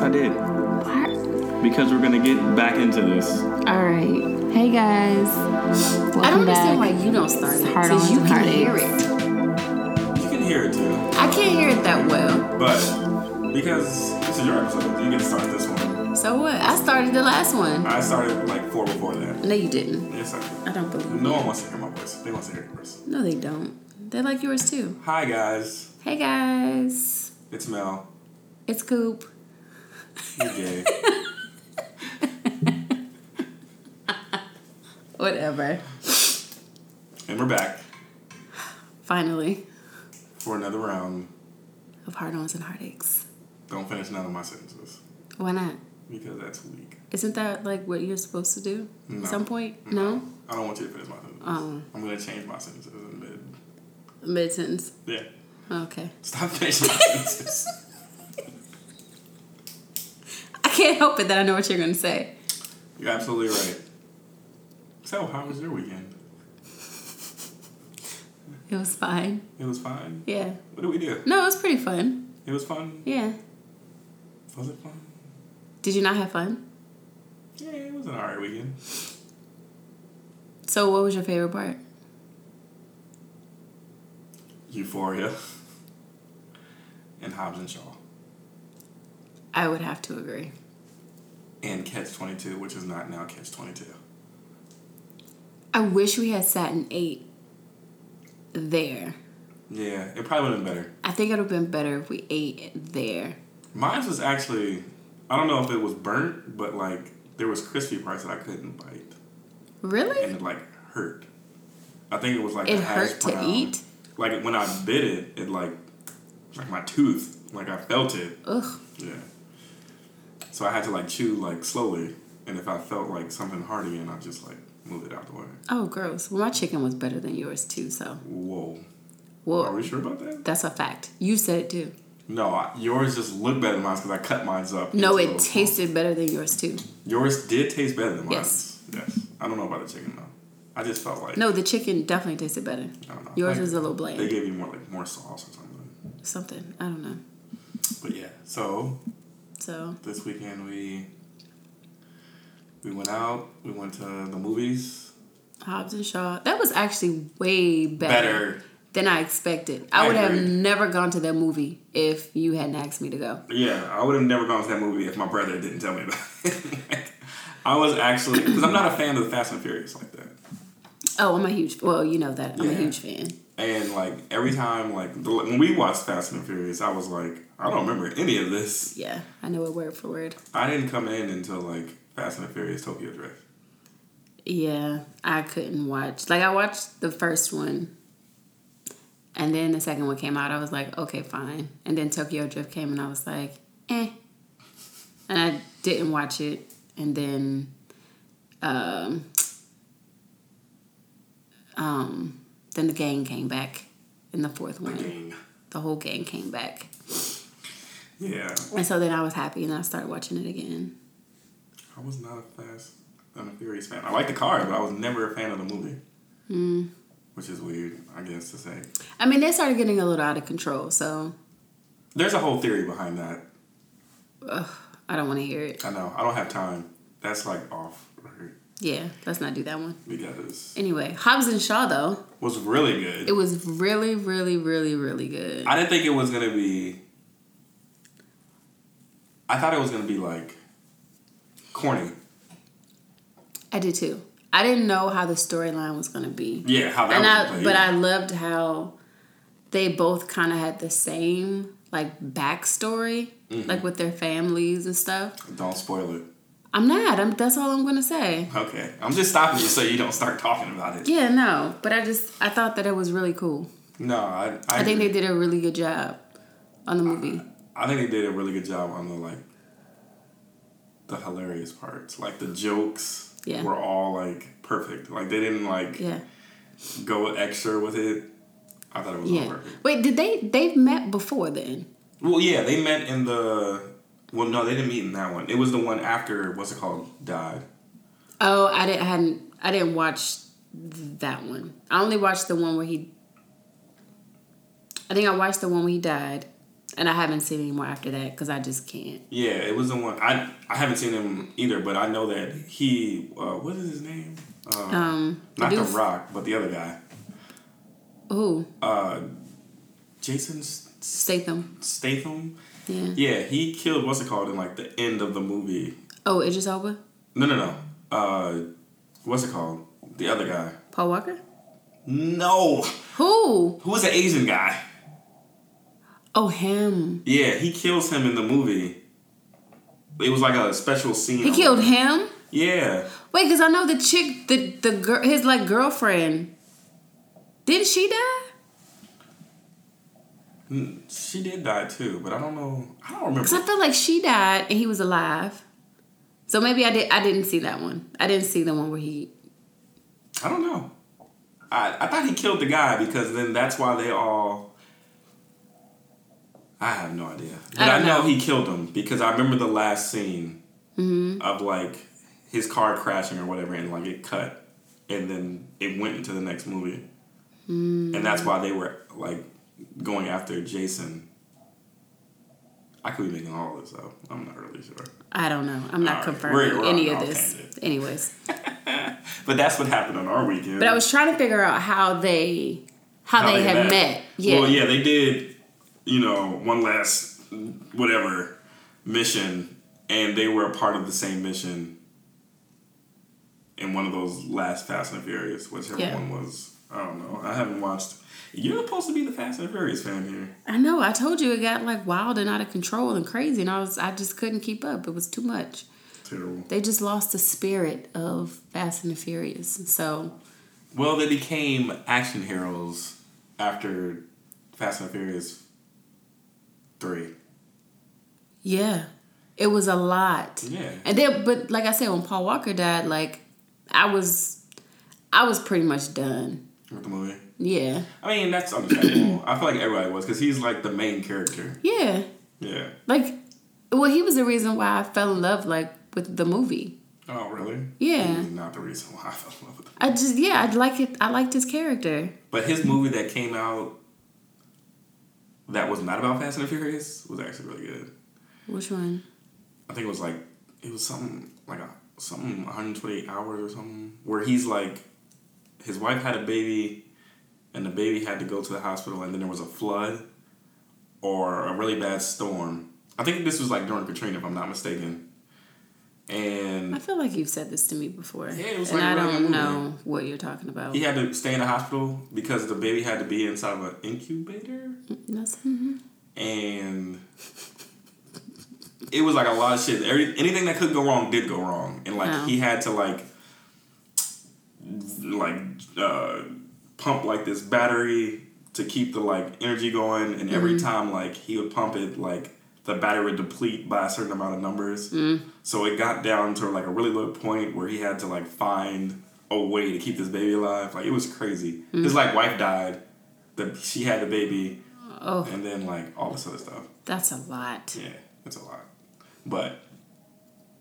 Yes, I did. What? Because we're going to get back into this. All right. Hey, guys. Welcome I don't understand back. Why you don't start it. Because you can hear it. You can hear it, too. I can't hear it that well. But because this is your episode, you get to start this one. So what? I started the last one. I started like 4 before that. No, you didn't. Yes, I did. I don't believe you. No one wants to hear my voice. They want to hear yours. No, they don't. They like yours, too. Hi, guys. Hey, guys. It's Mel. It's Coop. You're gay. Whatever. And we're back. Finally. For another round. Of hard-ons and heartaches. Don't finish none of my sentences. Why not? Because that's weak. Isn't that like what you're supposed to do? No. At some point? No? I don't want you to finish my sentences. I'm going to change my sentences in mid-sentence? Yeah. Okay. Stop finishing my sentences. I can't help it that I know what you're going to say. You're absolutely right. So, how was your weekend? It was fine. It was fine? Yeah. What did we do? No, it was pretty fun. It was fun? Yeah. Was it fun? Did you not have fun? Yeah, it was an alright weekend. So, what was your favorite part? Euphoria. And Hobbs and Shaw. I would have to agree. And Catch-22, which is not now Catch-22. I wish we had sat and ate there. Yeah, it probably would have been better. I think it would have been better if we ate there. Mine was actually, I don't know if it was burnt, but like there was crispy parts that I couldn't bite. Really? And it like hurt. I think it was like it a hash hurt brown. To eat? Like when I bit it, it was like my tooth, like I felt it. Ugh. Yeah. So I had to, like, chew, like, slowly. And if I felt, like, something hard again, I'd just, like, move it out the way. Oh, gross. Well, my chicken was better than yours, too, so. Whoa. Are we sure about that? That's a fact. You said it, too. No, yours just looked better than mine because I cut mine up. No, it tasted better than yours, too. Yours did taste better than mine. Yes. I don't know about the chicken, though. I just felt like... No, the chicken definitely tasted better. I don't know. Yours was a little bland. They gave you more, like, more sauce or something. I don't know. But yeah, so this weekend we went out. We went to the movies. Hobbs and Shaw. That was actually way better than I expected. I would have never gone to that movie if you hadn't asked me to go. Yeah, I would have never gone to that movie if my brother didn't tell me about it. Like, I was actually because I'm not a fan of the Fast and Furious like that. Oh, I'm a huge. Well, you know that I'm a huge fan. And, like, every time, like, when we watched Fast and Furious, I was like, I don't remember any of this. Yeah, I know it word for word. I didn't come in until, like, Fast and Furious Tokyo Drift. Yeah, I couldn't watch. Like, I watched the first one, and then the second one came out. I was like, okay, fine. And then Tokyo Drift came, and I was like, eh. And I didn't watch it. And then, Then the gang came back in the fourth one. The whole gang came back. Yeah. And so then I was happy and I started watching it again. I was not a Fast and Furious fan. I like the car, but I was never a fan of the movie. Mm. Which is weird, I guess, to say. I mean, they started getting a little out of control, so. There's a whole theory behind that. Ugh, I don't want to hear it. I know. I don't have time. That's like off. Right? Yeah, let's not do that one. Because... Anyway, Hobbs and Shaw, though... Was really good. It was really, really, really, really good. I didn't think it was going to be... I thought it was going to be, like, corny. I did, too. I didn't know how the storyline was going to be. Yeah, how that and was going to play. But I loved how they both kind of had the same, like, backstory. Mm-hmm. Like, with their families and stuff. Don't spoil it. I'm not. That's all I'm going to say. Okay. I'm just stopping you so you don't start talking about it. Yeah, no. But I thought that it was really cool. No, I think they did a really good job on the movie. I think they did a really good job on the, like, the hilarious parts. Like, the jokes were all, like, perfect. Like, they didn't, like, go extra with it. I thought it was all perfect. Wait, did they've met before then? Well, yeah. They met in the... Well, no, they didn't meet in that one. It was the one after, what's it called, died. Oh, I didn't watch that one. I only watched the one where he died. And I haven't seen anymore after that because I just can't. Yeah, it was the one. I haven't seen him either, but I know that he... what is his name? Not The Rock, but the other guy. Who? Jason Statham. Statham? Yeah. Yeah, he killed... What's it called in, like, the end of the movie? Oh, Idris Elba? No. What's it called? The other guy. Paul Walker? No. Who? Who was the Asian guy? Oh, him. Yeah, he kills him in the movie. It was like a special scene. He killed him? Yeah. Wait, because I know the chick, the girl, his like girlfriend. Didn't she die? She did die too, but I don't know. I don't remember. Because I feel like she died and he was alive. So maybe I didn't see that one. I didn't see the one where he... I don't know. I thought he killed the guy because then that's why they all... I have no idea. But I know he killed him because I remember the last scene of like his car crashing or whatever and like it cut and then it went into the next movie. Mm. And that's why they were like going after Jason. I could be making all this up. I'm not really sure. I don't know. I'm not confirming any of this. Anyways. But that's what happened on our weekend. But I was trying to figure out how they had met. Yeah. Well, yeah, they did... you know, one last whatever mission, and they were a part of the same mission in one of those last Fast and Furious, whichever one was. I don't know. I haven't watched. You're supposed to be the Fast and Furious fan here. I know. I told you it got like wild and out of control and crazy, and I just couldn't keep up. It was too much. Terrible. They just lost the spirit of Fast and the Furious. So. Well, they became action heroes after Fast and Furious 3. Yeah. It was a lot. Yeah. And then, but like I said, when Paul Walker died, like, I was pretty much done. With the movie? Yeah. I mean, that's understandable. I feel like everybody was, because he's like the main character. Yeah. Yeah. Like, well, he was the reason why I fell in love, like, with the movie. Oh, really? Yeah. He's not the reason why I fell in love with the movie. I like it. I liked his character. But his movie that came out that was not about Fast and the Furious was actually really good. Which one? I think it was like... It was something... Like a... Something... 128 hours or something. Where he's like... His wife had a baby... And the baby had to go to the hospital... And then there was a flood... Or a really bad storm. I think this was like during Katrina, if I'm not mistaken. And... I feel like you've said this to me before. Yeah, it was like... And I don't know what you're talking about. He had to stay in the hospital... Because the baby had to be inside of an incubator... And it was like a lot of shit. Anything that could go wrong did go wrong, and like he had to like pump like this battery to keep the like energy going, and every time like he would pump it, like the battery would deplete by a certain amount of numbers. So it got down to like a really low point where he had to like find a way to keep this baby alive. Like it was crazy. His like wife died. She had the baby. Oh. And then, like, all this other stuff. That's a lot. Yeah, that's a lot. But,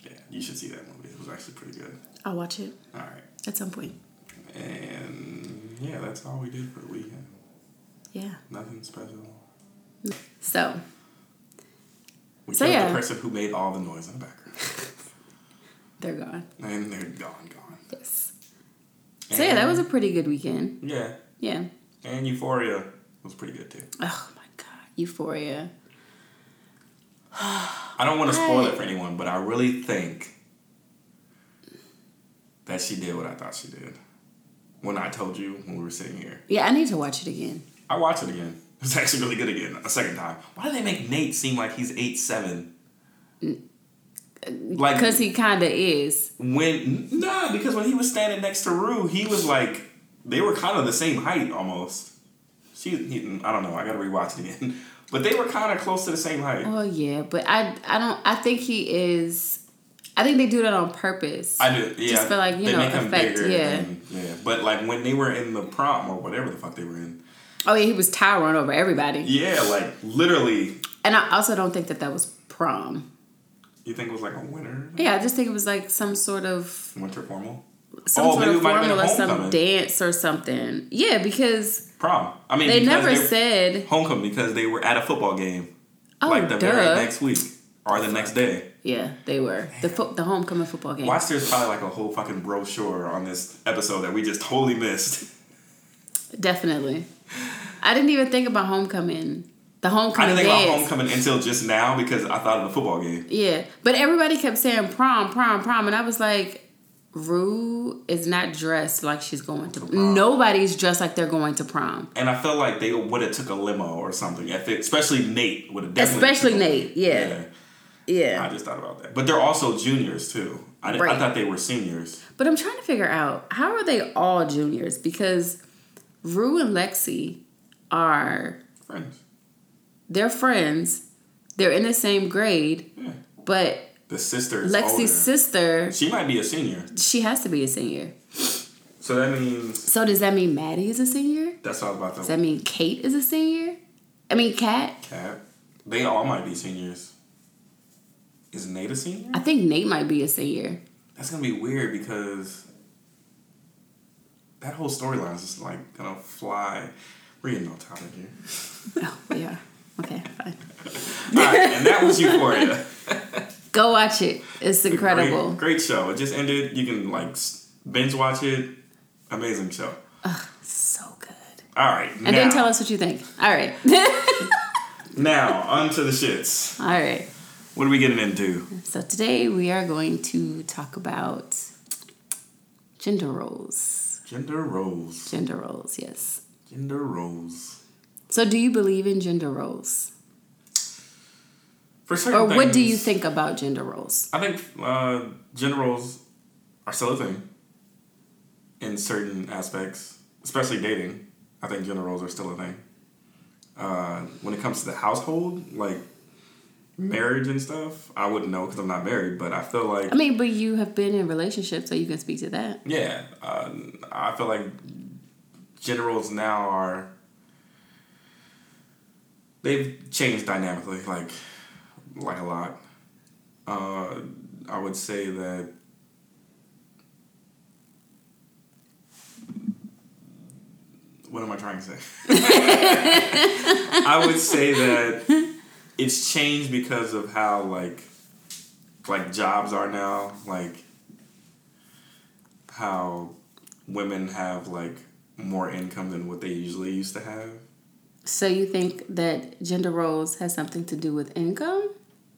yeah, you should see that movie. It was actually pretty good. I'll watch it. All right. At some point. And, yeah, that's all we did for the weekend. Yeah. Nothing special. So. We killed the person who made all the noise in the background. They're gone. And they're gone. Yes. And so, yeah, that was a pretty good weekend. Yeah. Yeah. And Euphoria. It was pretty good, too. Oh, my God. Euphoria. I don't want to spoil it for anyone, but I really think that she did what I thought she did. When I told you when we were sitting here. Yeah, I need to watch it again. I watched it again. It's actually really good again. A second time. Why do they make Nate seem like he's 8'7"? Like, because he kind of is. Because when he was standing next to Rue, he was like... They were kind of the same height, almost. I don't know. I gotta rewatch it again. But they were kind of close to the same height. Oh yeah, but I think he is. I think they do that on purpose. I do. Yeah. Just for like you know effect. Yeah. Yeah. But like when they were in the prom or whatever the fuck they were in. Oh yeah, he was towering over everybody. Yeah, like literally. And I also don't think that was prom. You think it was like a winter? Yeah, I just think it was like some sort of winter formal. Some sort of formal or some dance or something. Yeah, because prom. I mean, they never said homecoming because they were at a football game. like the very next week or the next day. Yeah, they were. The homecoming football game. Watch, there's probably like a whole fucking brochure on this episode that we just totally missed. Definitely. I didn't even think about homecoming. I didn't think about homecoming until just now because I thought of the football game. Yeah, but everybody kept saying prom, and I was like, Rue is not dressed like she's going to prom. Nobody's dressed like they're going to prom. And I felt like they would have took a limo or something. Especially Nate would have definitely. Yeah. I just thought about that. But they're also juniors, too. I thought they were seniors. But I'm trying to figure out, how are they all juniors? Because Rue and Lexi are... friends. They're friends. They're in the same grade. Yeah. But... the sister is Lexi's older. Sister... she might be a senior. She has to be a senior. So that means... so does that mean Maddie is a senior? That's all about them. Does that mean Kate is a senior? I mean, Kat. They all might be seniors. Is Nate a senior? I think Nate might be a senior. That's going to be weird because that whole storyline is just like going to fly. We're getting no topic here. Oh, we are. Okay, fine. All right, and that was Euphoria. Go watch it. It's incredible. Great show. It just ended. You can like binge watch it. Amazing show. Ugh, so good. All right. And then tell us what you think. All right. Now, on to the shits. All right. What are we getting into? So today we are going to talk about gender roles. Gender roles, yes. Gender roles. So do you believe in gender roles? For certain things. Or what do you think about gender roles? I think gender roles are still a thing in certain aspects, especially dating. I think gender roles are still a thing. When it comes to the household, like... marriage and stuff, I wouldn't know because I'm not married, but I feel like... I mean, but you have been in relationships, so you can speak to that. Yeah. I feel like gender roles now are... they've changed dynamically, like a lot. I would say that... what am I trying to say? I would say that... it's changed because of how like jobs are now, like how women have like more income than what they usually used to have. So you think that gender roles has something to do with income?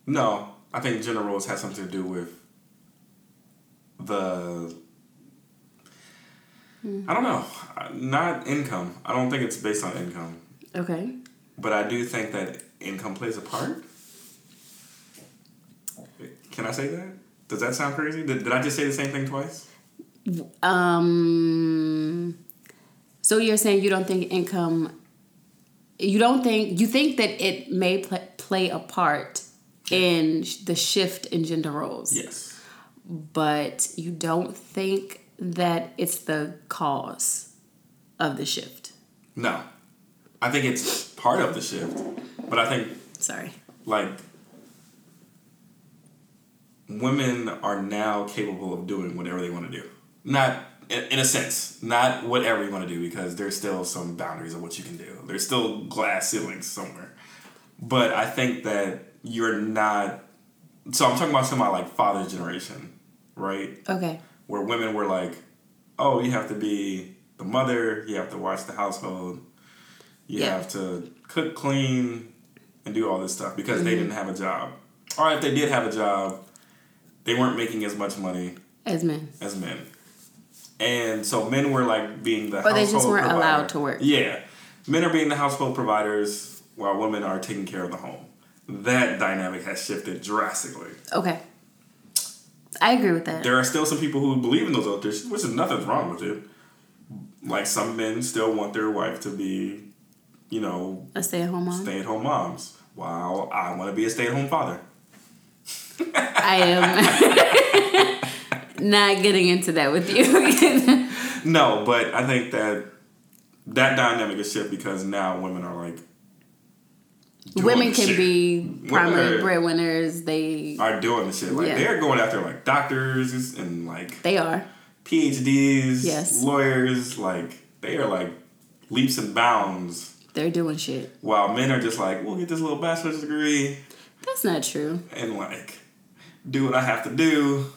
No, I think gender roles has something to do with the I don't know, not income. I don't think it's based on income. Okay. But I do think that income plays a part. Can I say that? Does that sound crazy? Did I just say the same thing twice? So you're saying you don't think income... You think that it may play a part in the shift in gender roles. Yes. But you don't think that it's the cause of the shift. No. I think it's part of the shift, but I think... sorry. Like, women are now capable of doing whatever they want to do. Not, in a sense, not whatever you want to do, because there's still some boundaries of what you can do. There's still glass ceilings somewhere. But I think that you're not... so I'm talking about somebody like father's generation, right? Okay. Where women were like, oh, you have to be the mother, you have to watch the household... You have to cook, clean, and do all this stuff because they didn't have a job. Or if they did have a job, they weren't making as much money as men. And so men were like being the household provider. Or they just weren't allowed to work. Yeah. Men are being the household providers while women are taking care of the home. That dynamic has shifted drastically. Okay. I agree with that. There are still some people who believe in those others, which is nothing's wrong with it. Like some men still want their wife to be... you know, a stay-at-home mom. Stay-at-home moms. Wow, I want to be a stay-at-home father. I am not getting into that with you. No, but I think that dynamic is shift because now women are like... women can be primary breadwinners. They are doing the shit. Like they're going after like doctors and like... they are. PhDs, lawyers. Like they are like leaps and bounds... They're doing shit. While men are just like, we'll get this little bachelor's degree. That's not true. And like, do what I have to do.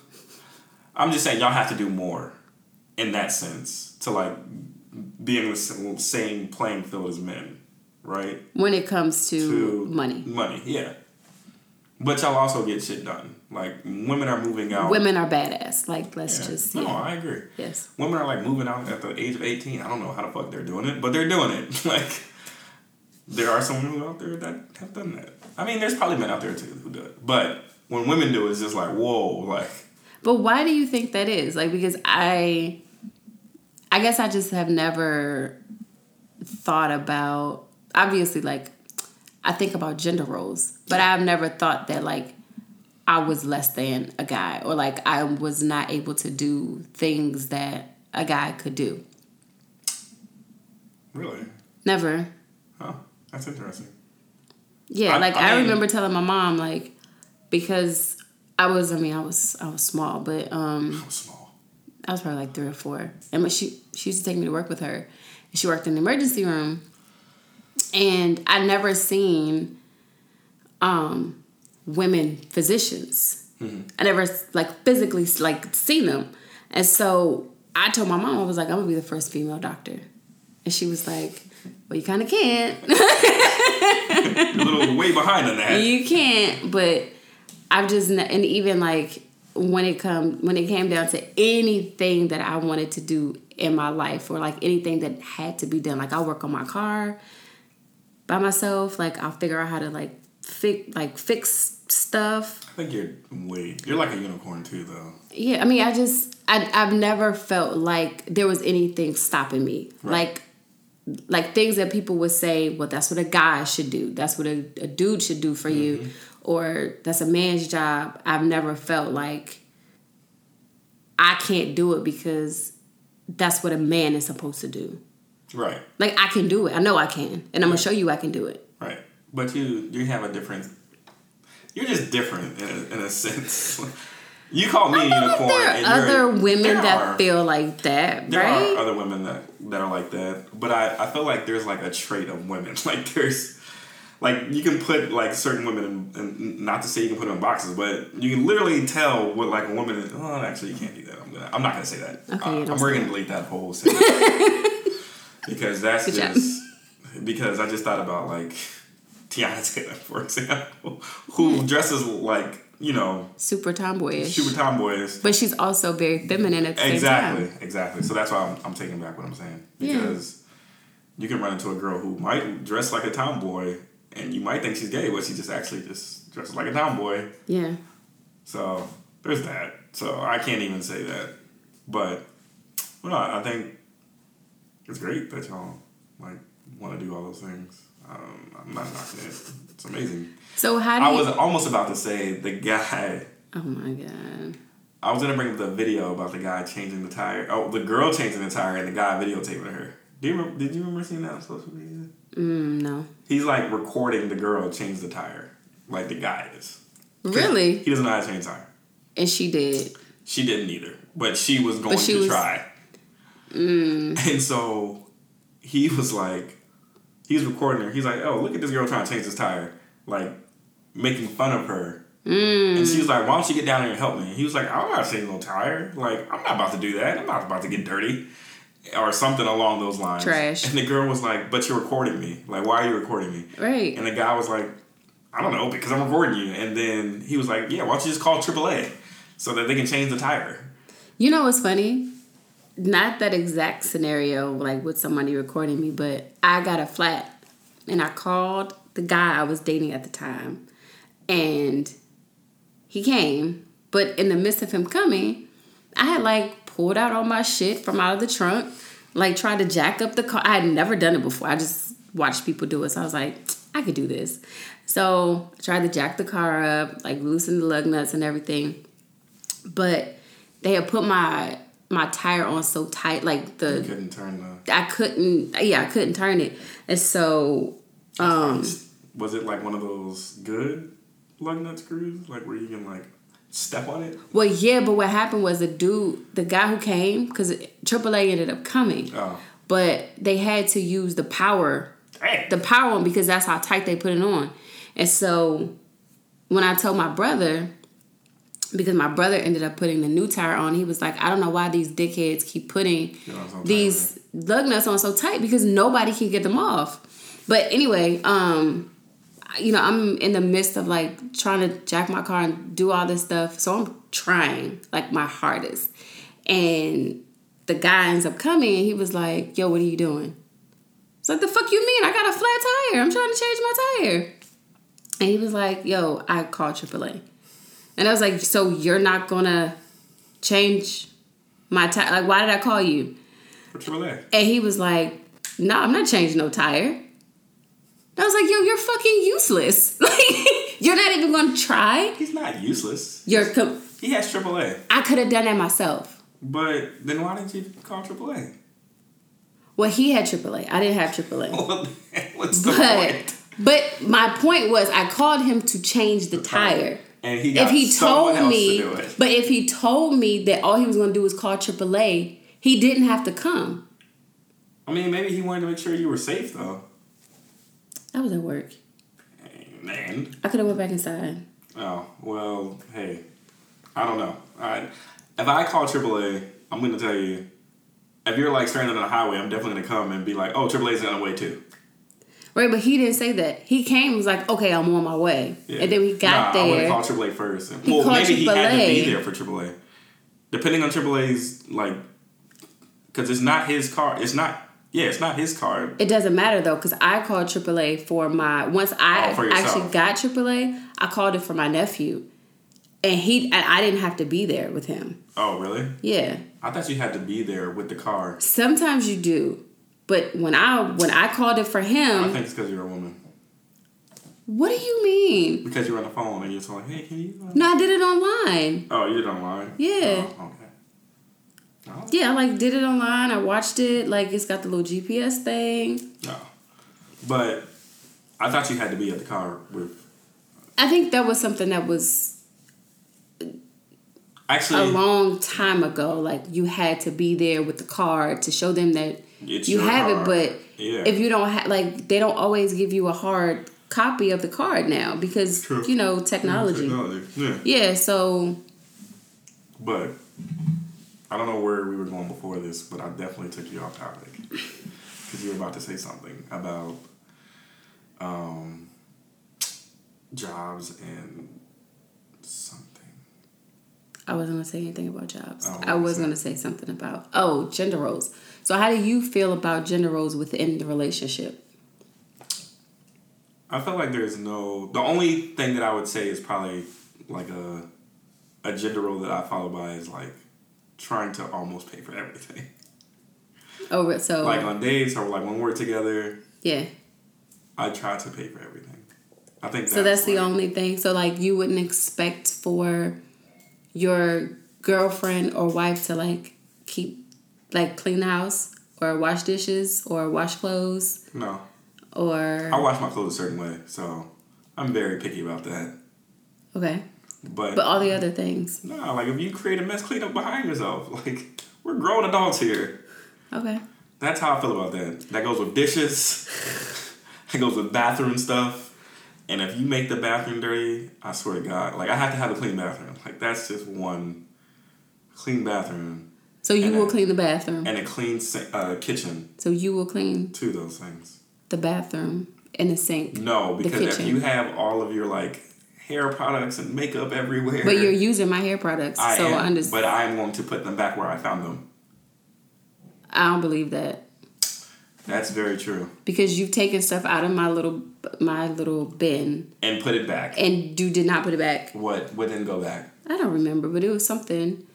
I'm just saying y'all have to do more in that sense to like be in the same playing field as men, right? When it comes to money. Money, yeah. But y'all also get shit done. Like, women are moving out. Women are badass. Like, let's just... Yeah. No, I agree. Yes. Women are, like, moving out at the age of 18. I don't know how the fuck they're doing it, but they're doing it. Like, there are some women out there that have done that. I mean, there's probably men out there, too, who do it. But when women do it, it's just like, whoa, like... But why do you think that is? Like, because I guess I just have never thought about... Obviously, like, I think about gender roles. But I've never thought that, like... I was less than a guy, or like I was not able to do things that a guy could do. Really? Never. Oh, that's interesting. Yeah, I remember telling my mom, like, because I was small, but I was probably like 3 or 4, and when she used to take me to work with her, and she worked in the emergency room, and I never seen women physicians. Mm-hmm. I never like physically like seen them. And so I told my mom, I was like, I'm gonna be the first female doctor. And she was like, well, you kind of can't. You're a little way behind on that. You can't. But I've just and even like when it came down to anything that I wanted to do in my life, or like anything that had to be done, like I'll work on my car by myself, like I'll figure out how to like fix stuff. I think you're like a unicorn too, though. Yeah, I mean, I've never felt like there was anything stopping me. Right. Like things that people would say, well, that's what a guy should do. That's what a dude should do for mm-hmm. you, or that's a man's job. I've never felt like I can't do it because that's what a man is supposed to do. Right. Like I can do it. I know I can, and I'm gonna show you I can do it. Right. But you have a different... You're just different in a sense. You call me a unicorn. There are other women that are like that. But I feel like there's like a trait of women. Like there's... Like you can put like certain women in... Not to say you can put them in boxes, but you can literally tell what like a woman is... Oh, actually you can't do that. I'm not going to say that. Okay, we're going to delete that whole thing. Because that's Good just... Job. Because I just thought about like... Tiana Taylor, for example, who dresses like, you know... Super tomboyish. But she's also very feminine at the same time. Exactly. So that's why I'm taking back what I'm saying. Because you can run into a girl who might dress like a tomboy, and you might think she's gay, but she just actually just dresses like a tomboy. Yeah. So there's that. So I can't even say that. But, well, I think it's great that y'all, like, want to do all those things. I'm not knocking it. It's amazing. So how do I was almost about to say the guy... Oh, my God. I was going to bring up the video about the guy changing the tire. Oh, the girl changing the tire and the guy videotaping her. Did you remember seeing that on social media? No. He's, like, recording the girl change the tire. Like the guy is. Really? He doesn't know how to change the tire. And she did. She didn't either. But she was going to try. And so he was like... He's recording her. He's like, oh, look at this girl trying to change this tire. Like, making fun of her. And she was like, why don't you get down there and help me? And he was like, I'm not changing no tire. Like, I'm not about to do that. I'm not about to get dirty. Or something along those lines. Trash. And the girl was like, but you're recording me. Like, why are you recording me? Right. And the guy was like, I don't know, because I'm recording you. And then he was like, yeah, why don't you just call AAA so that they can change the tire? You know what's funny? Not that exact scenario, like with somebody recording me, but I got a flat and I called the guy I was dating at the time and he came. But in the midst of him coming, I had like pulled out all my shit from out of the trunk, like tried to jack up the car. I had never done it before. I just watched people do it. So I was like, I could do this. So I tried to jack the car up, like loosen the lug nuts and everything. But they had put my tire on so tight, like the... You couldn't turn the... I couldn't turn it. And so... was it like one of those good lug nut screws? Like where you can like step on it? Well, yeah, but what happened was the guy who came, because AAA ended up coming, but they had to use the power the power on because that's how tight they put it on. And so when I told my brother, because my brother ended up putting the new tire on, he was like, I don't know why these dickheads keep putting these lug nuts on so tight because nobody can get them off. But anyway, you know, I'm in the midst of like trying to jack my car and do all this stuff. So I'm trying like my hardest. And the guy ends up coming and he was like, yo, what are you doing? It's like, the fuck you mean? I got a flat tire. I'm trying to change my tire. And he was like, yo, I called AAA. And I was like, so you're not going to change my tire? Like, why did I call you? What's your name? And he was like, no, I'm not changing no tire. And I was like, yo, you're fucking useless. Like, you're not even going to try? He's not useless. He has AAA. I could have done that myself. But then why didn't you call AAA? Well, he had AAA. I didn't have AAA. What's the point? But my point was I called him to change the tire. And he got someone else to do it. But if he told me that all he was going to do was call AAA, he didn't have to come. I mean, maybe he wanted to make sure you were safe, though. I was at work. Man. I could have went back inside. Oh, well, hey. I don't know. All right. If I call AAA, I'm going to tell you, if you're, like, stranded on the highway, I'm definitely going to come and be like, oh, AAA's on the way, too. Right, but he didn't say that. He came and was like, okay, I'm on my way. Yeah. And then we got there. I would have called AAA first. Well, maybe he had to be there for AAA. Depending on AAA's, like, because it's not his car. It's not his car. It doesn't matter, though, because I called AAA for my, once I actually got AAA, I called it for my nephew. And I didn't have to be there with him. Oh, really? Yeah. I thought you had to be there with the car. Sometimes you do. But when I called it for him... I think it's because you're a woman. What do you mean? Because you're on the phone and you're just like, hey, can you... No, I did it online. Oh, you did it online? Yeah. Oh, okay. Oh. Yeah, I, like, did it online. I watched it. Like, it's got the little GPS thing. No. Oh. But I thought you had to be at the car with... I think that was something that was... Actually... A long time ago. Like, you had to be there with the car to show them that... You have it, but if you don't have, like, they don't always give you a hard copy of the card now because, you know, technology. Yeah, so. But I don't know where we were going before this, but I definitely took you off topic because you were about to say something about jobs and something. I wasn't going to say anything about jobs. I was going to say something about, gender roles. So how do you feel about gender roles within the relationship? I feel like there's no... The only thing that I would say is probably like a gender role that I follow by is like trying to almost pay for everything. Oh, so... Like on dates or like when we're together. Yeah. I try to pay for everything. I think that's... So that's the only thing. So like you wouldn't expect for... your girlfriend or wife to like keep like clean the house or wash dishes or wash clothes? No. Or I wash my clothes a certain way, so I'm very picky about that. Okay. But all the other things. No, like if you create a mess, clean up behind yourself. Like we're grown adults here. Okay. That's how I feel about that. That goes with dishes. That goes with bathroom stuff. And if you make the bathroom dirty, I swear to God, like I have to have a clean bathroom. Like that's just one clean bathroom. So you will clean the bathroom and a clean kitchen. So you will clean two of those things. The bathroom and the sink. No, because if you have all of your like hair products and makeup everywhere, but you're using my hair products, I understand. But I'm going to put them back where I found them. I don't believe that. That's very true. Because you've taken stuff out of my little bin. And put it back. And you did not put it back. What didn't go back? I don't remember, but it was something.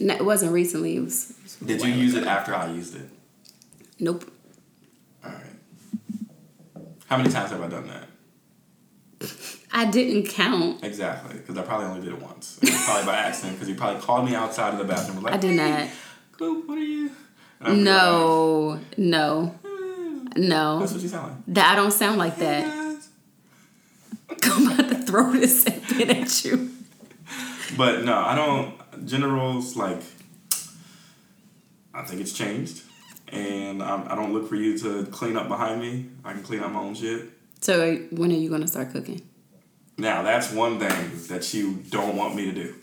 It wasn't recently. It was did you use it after I used it? Nope. All right. How many times have I done that? I didn't count. Exactly. Because I probably only did it once. It was probably by accident because you probably called me outside of the bathroom. And was like, I did not. Coop, what are you... No. That's what you sound like. I don't sound like that. I'm about to throw this bit at you. But no, I don't. Gender roles, like, I think it's changed. and I don't look for you to clean up behind me. I can clean up my own shit. So when are you going to start cooking? Now, that's one thing that you don't want me to do.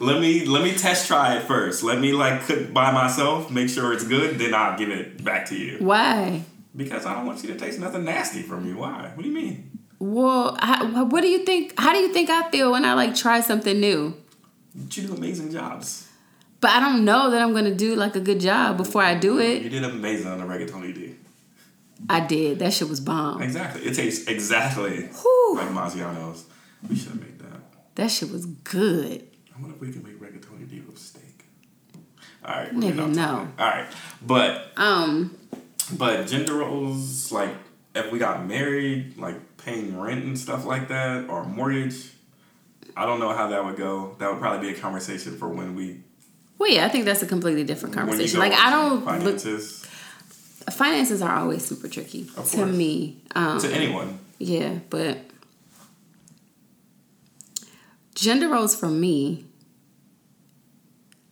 Let me test try it first. Let me cook by myself, make sure it's good, then I'll give it back to you. Why? Because I don't want you to taste nothing nasty from me. Why? What do you mean? Well, what do you think? How do you think I feel when I try something new? You do amazing jobs. But I don't know that I'm going to do a good job before I do it. You did amazing on the reggaeton you did. I did. That shit was bomb. Exactly. It tastes exactly like Maggiano's. We should have made that. That shit was good. I wonder if we can make reggaeton deal with steak. All right. Nigga, no. All right. But gender roles, if we got married, paying rent and stuff like that, or mortgage, I don't know how that would go. That would probably be a conversation for when we... Well, yeah, I think that's a completely different conversation. I don't... Finances. Finances are always super tricky. To me. To anyone. Yeah, but... Gender roles for me,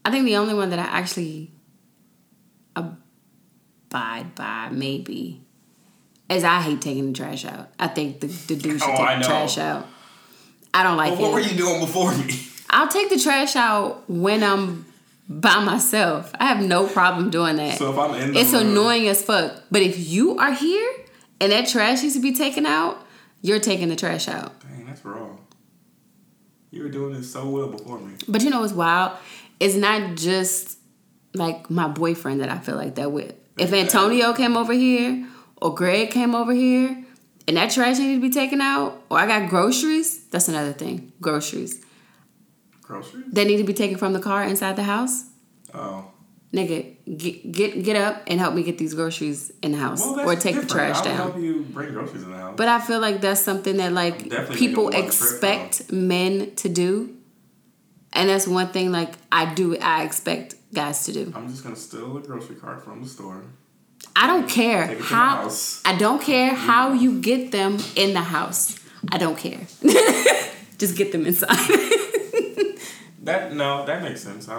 I think the only one that I actually abide by, maybe, is I hate taking the trash out. I think the dude should take the trash out. I don't like it. What were you doing before me? I'll take the trash out when I'm by myself. I have no problem doing that. So if I'm in the room. It's annoying as fuck. But if you are here and that trash needs to be taken out, you're taking the trash out. Dang, that's wrong. You were doing it so well before me. But you know what's wild? It's not just my boyfriend that I feel like that with. If Antonio came over here or Greg came over here and that trash needed to be taken out, or I got groceries, that's another thing. Groceries? That need to be taken from the car inside the house. Oh. Nigga, get up and help me get these groceries in the house. Well, that's or take different. The trash I'll down. Help you bring groceries in the house. But I feel like that's something that people expect men to do, and that's one thing I expect guys to do. I'm just gonna steal a grocery cart from the store. I don't care how. I don't care how you get them in the house. I don't care. Just get them inside. That makes sense.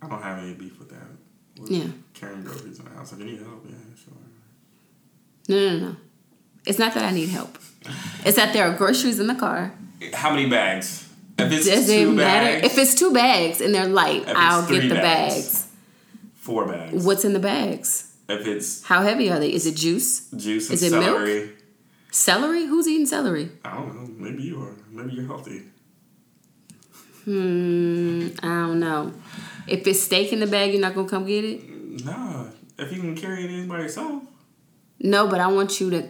I don't have any beef with that. Carrying groceries in the house. If you need help, yeah, sure. No. It's not that I need help. It's that there are groceries in the car. How many bags? If it's Does two it matter? Bags. If it's two bags and they're light, I'll get the bags. Four bags. What's in the bags? If it's... How heavy are they? Is it juice? Juice and celery. Is it milk? Celery? Who's eating celery? I don't know. Maybe you are. Maybe you're healthy. I don't know. If it's steak in the bag, you're not going to come get it? Nah. If you can carry it in by yourself. No, but I want you to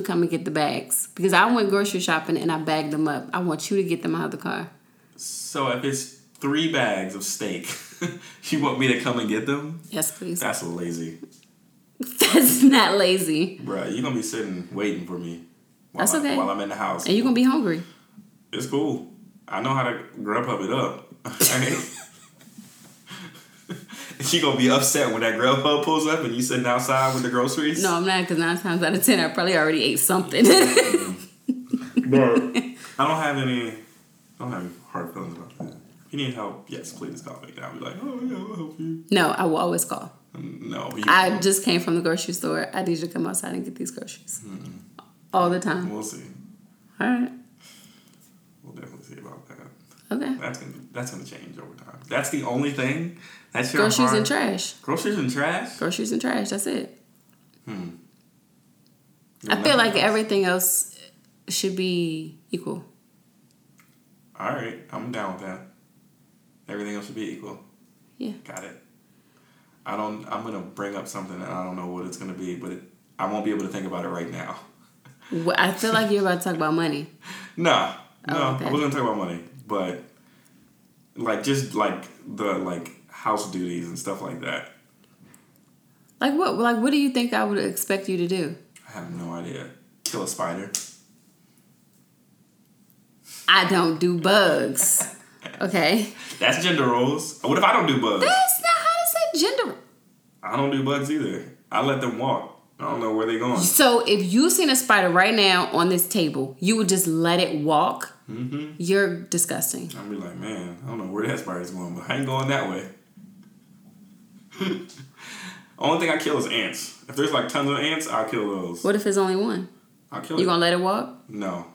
come and get the bags. Because I went grocery shopping and I bagged them up. I want you to get them out of the car. So if it's 3 bags of steak, you want me to come and get them? Yes, please. That's lazy. That's not lazy. Bruh, you're going to be sitting waiting for me. That's okay. While I'm in the house. And you're going to be hungry. It's cool. I know how to Grubhub it up. She gonna be upset when that Grubhub pulls up and you sitting outside with the groceries? No, I'm not, because 9 times out of 10 I probably already ate something. But I don't have any hard feelings about that. If you need help, yes, please call me. I'll be like, oh yeah, I'll help you. No, I will always call. No, I just came from the grocery store. I need you to come outside and get these groceries. Mm-mm. All the time. We'll see. All right. We'll definitely see about that. Okay. That's gonna change over time. That's the only thing. That's your groceries and trash. Groceries and trash. Groceries and trash. That's it. I feel like everything else should be equal. All right, I'm down with that. Everything else should be equal. Yeah. Got it. I'm gonna bring up something and I don't know what it's gonna be, but I won't be able to think about it right now. Well, I feel like you're about to talk about money. No, okay. I wasn't gonna talk about money, but just the house duties and stuff like that. What do you think I would expect you to do? I have no idea. Kill a spider. I don't do bugs. Okay. That's gender roles. What if I don't do bugs? That's not how to say gender. I don't do bugs either. I let them walk. I don't know where they're going. So if you seen a spider right now on this table, you would just let it walk. Mm-hmm. You're disgusting. I'd be like, man, I don't know where that spider's going, but I ain't going that way. Only thing I kill is ants. If there's like tons of ants, I'll kill those. What if it's only one? I'll kill it. You gonna let it walk? No.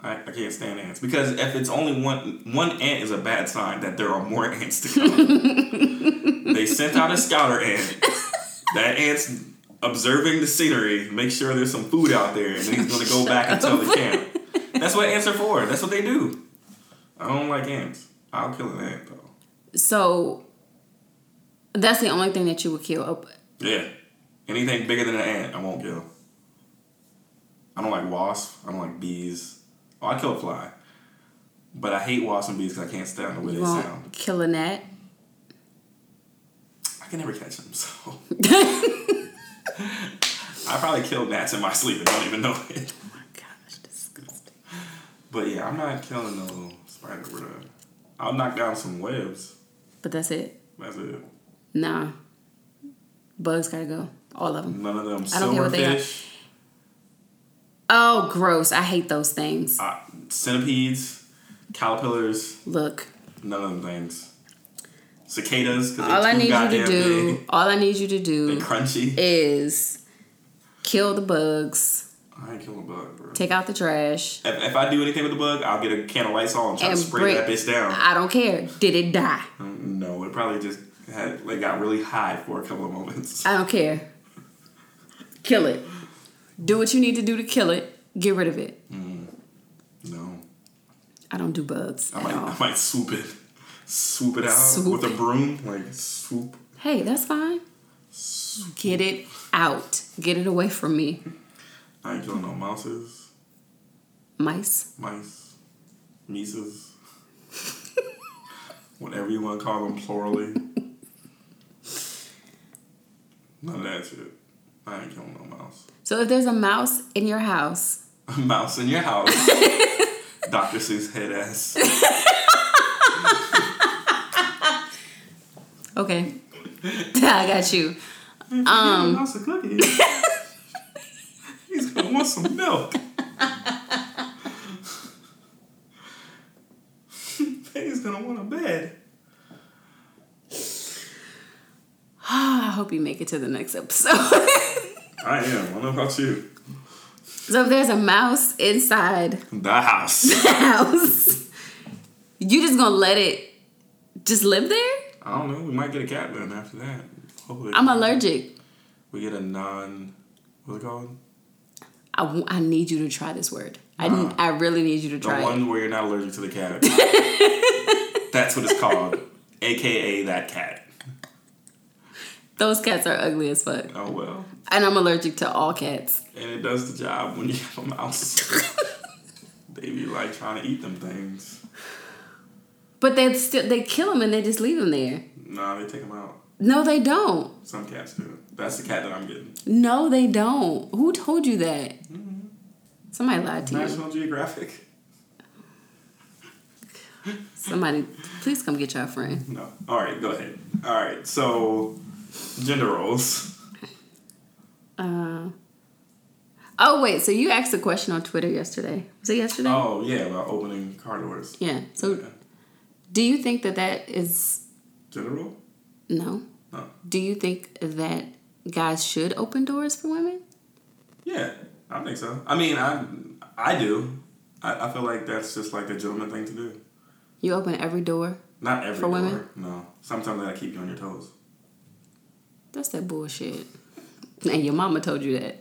I can't stand ants. Because if it's only one ant is a bad sign that there are more ants to come. They sent out a scouter ant. That ant's observing the scenery, make sure there's some food out there, and then he's gonna go back and tell the camp. That's what ants are for. That's what they do. I don't like ants. I'll kill an ant though. So that's the only thing that you would kill. Oh, yeah. Anything bigger than an ant, I won't kill. I don't like wasps. I don't like bees. Oh, I kill a fly. But I hate wasps and bees because I can't stand the way they sound. You won't kill a gnat? I can never catch them, so... I probably kill gnats in my sleep and don't even know it. Oh my gosh, disgusting. But yeah, I'm not killing no spider. I'll knock down some webs. But that's it? That's it. Nah. Bugs gotta go. All of them. None of them. I don't care what they are. Oh, gross. I hate those things. Centipedes, caterpillars. Look. None of them things. Cicadas. All I need you to do. They're crunchy. Is kill the bugs. I ain't killing a bug, bro. Take out the trash. If I do anything with the bug, I'll get a can of Lysol and try to spray that bitch down. I don't care. Did it die? No, it probably just got really high for a couple of moments. I don't care. Kill it. Do what you need to do to kill it. Get rid of it. No. I don't do bugs at all. I might swoop it. Swoop it out with a broom. Like, swoop. Hey, that's fine. Swoop. Get it out. Get it away from me. I ain't killing no mouses. Mice. Mises. Whatever you want to call them plurally. None of that shit. I ain't killing no mouse. So if there's a mouse in your house. A mouse in your house. Dr. Seuss head ass. Okay. I got you. If you give a mouse a cookie, he's going to want some milk. He's going to want a bed. I hope you make it to the next episode. I am. I don't know about you. So if there's a mouse inside... The house. You just gonna let it just live there? I don't know. We might get a cat then after that. Hopefully. I'm allergic. We get a non... What's it called? I need you to try this word. I really need you to try it. The one where you're not allergic to the cat. That's what it's called. AKA that cat. Those cats are ugly as fuck. Oh, well. And I'm allergic to all cats. And it does the job when you have a mouse. They be, like, trying to eat them things. But they kill them and they just leave them there. Nah, they take them out. No, they don't. Some cats do. That's the cat that I'm getting. No, they don't. Who told you that? Mm-hmm. Somebody lied to you. National Geographic. Somebody, please come get your friend. No. All right, go ahead. All right, so... Gender roles. Oh, wait. So you asked a question on Twitter yesterday. Was it yesterday? Oh, yeah. About opening car doors. Yeah. So do you think that is... Gender role? No. Oh. Do you think that guys should open doors for women? Yeah. I think so. I mean, I do. I feel like that's just like the gentleman thing to do. You open every door? Not every door. For women? No. Sometimes I keep you on your toes. That's that bullshit. And your mama told you that.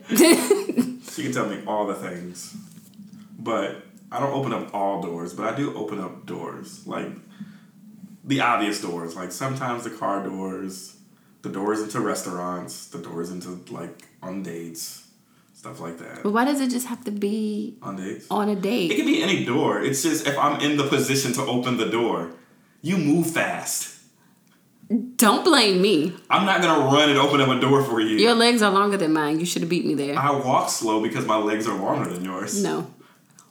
She can tell me all the things. But I don't open up all doors, but I do open up doors. Like, the obvious doors. Like, sometimes the car doors, the doors into restaurants, the doors into, like, on dates, stuff like that. But why does it just have to be... On dates? On a date. It can be any door. It's just if I'm in the position to open the door, you move fast. Don't blame me. I'm not going to run and open up a door for you. Your legs are longer than mine. You should have beat me there. I walk slow because my legs are longer than yours. No.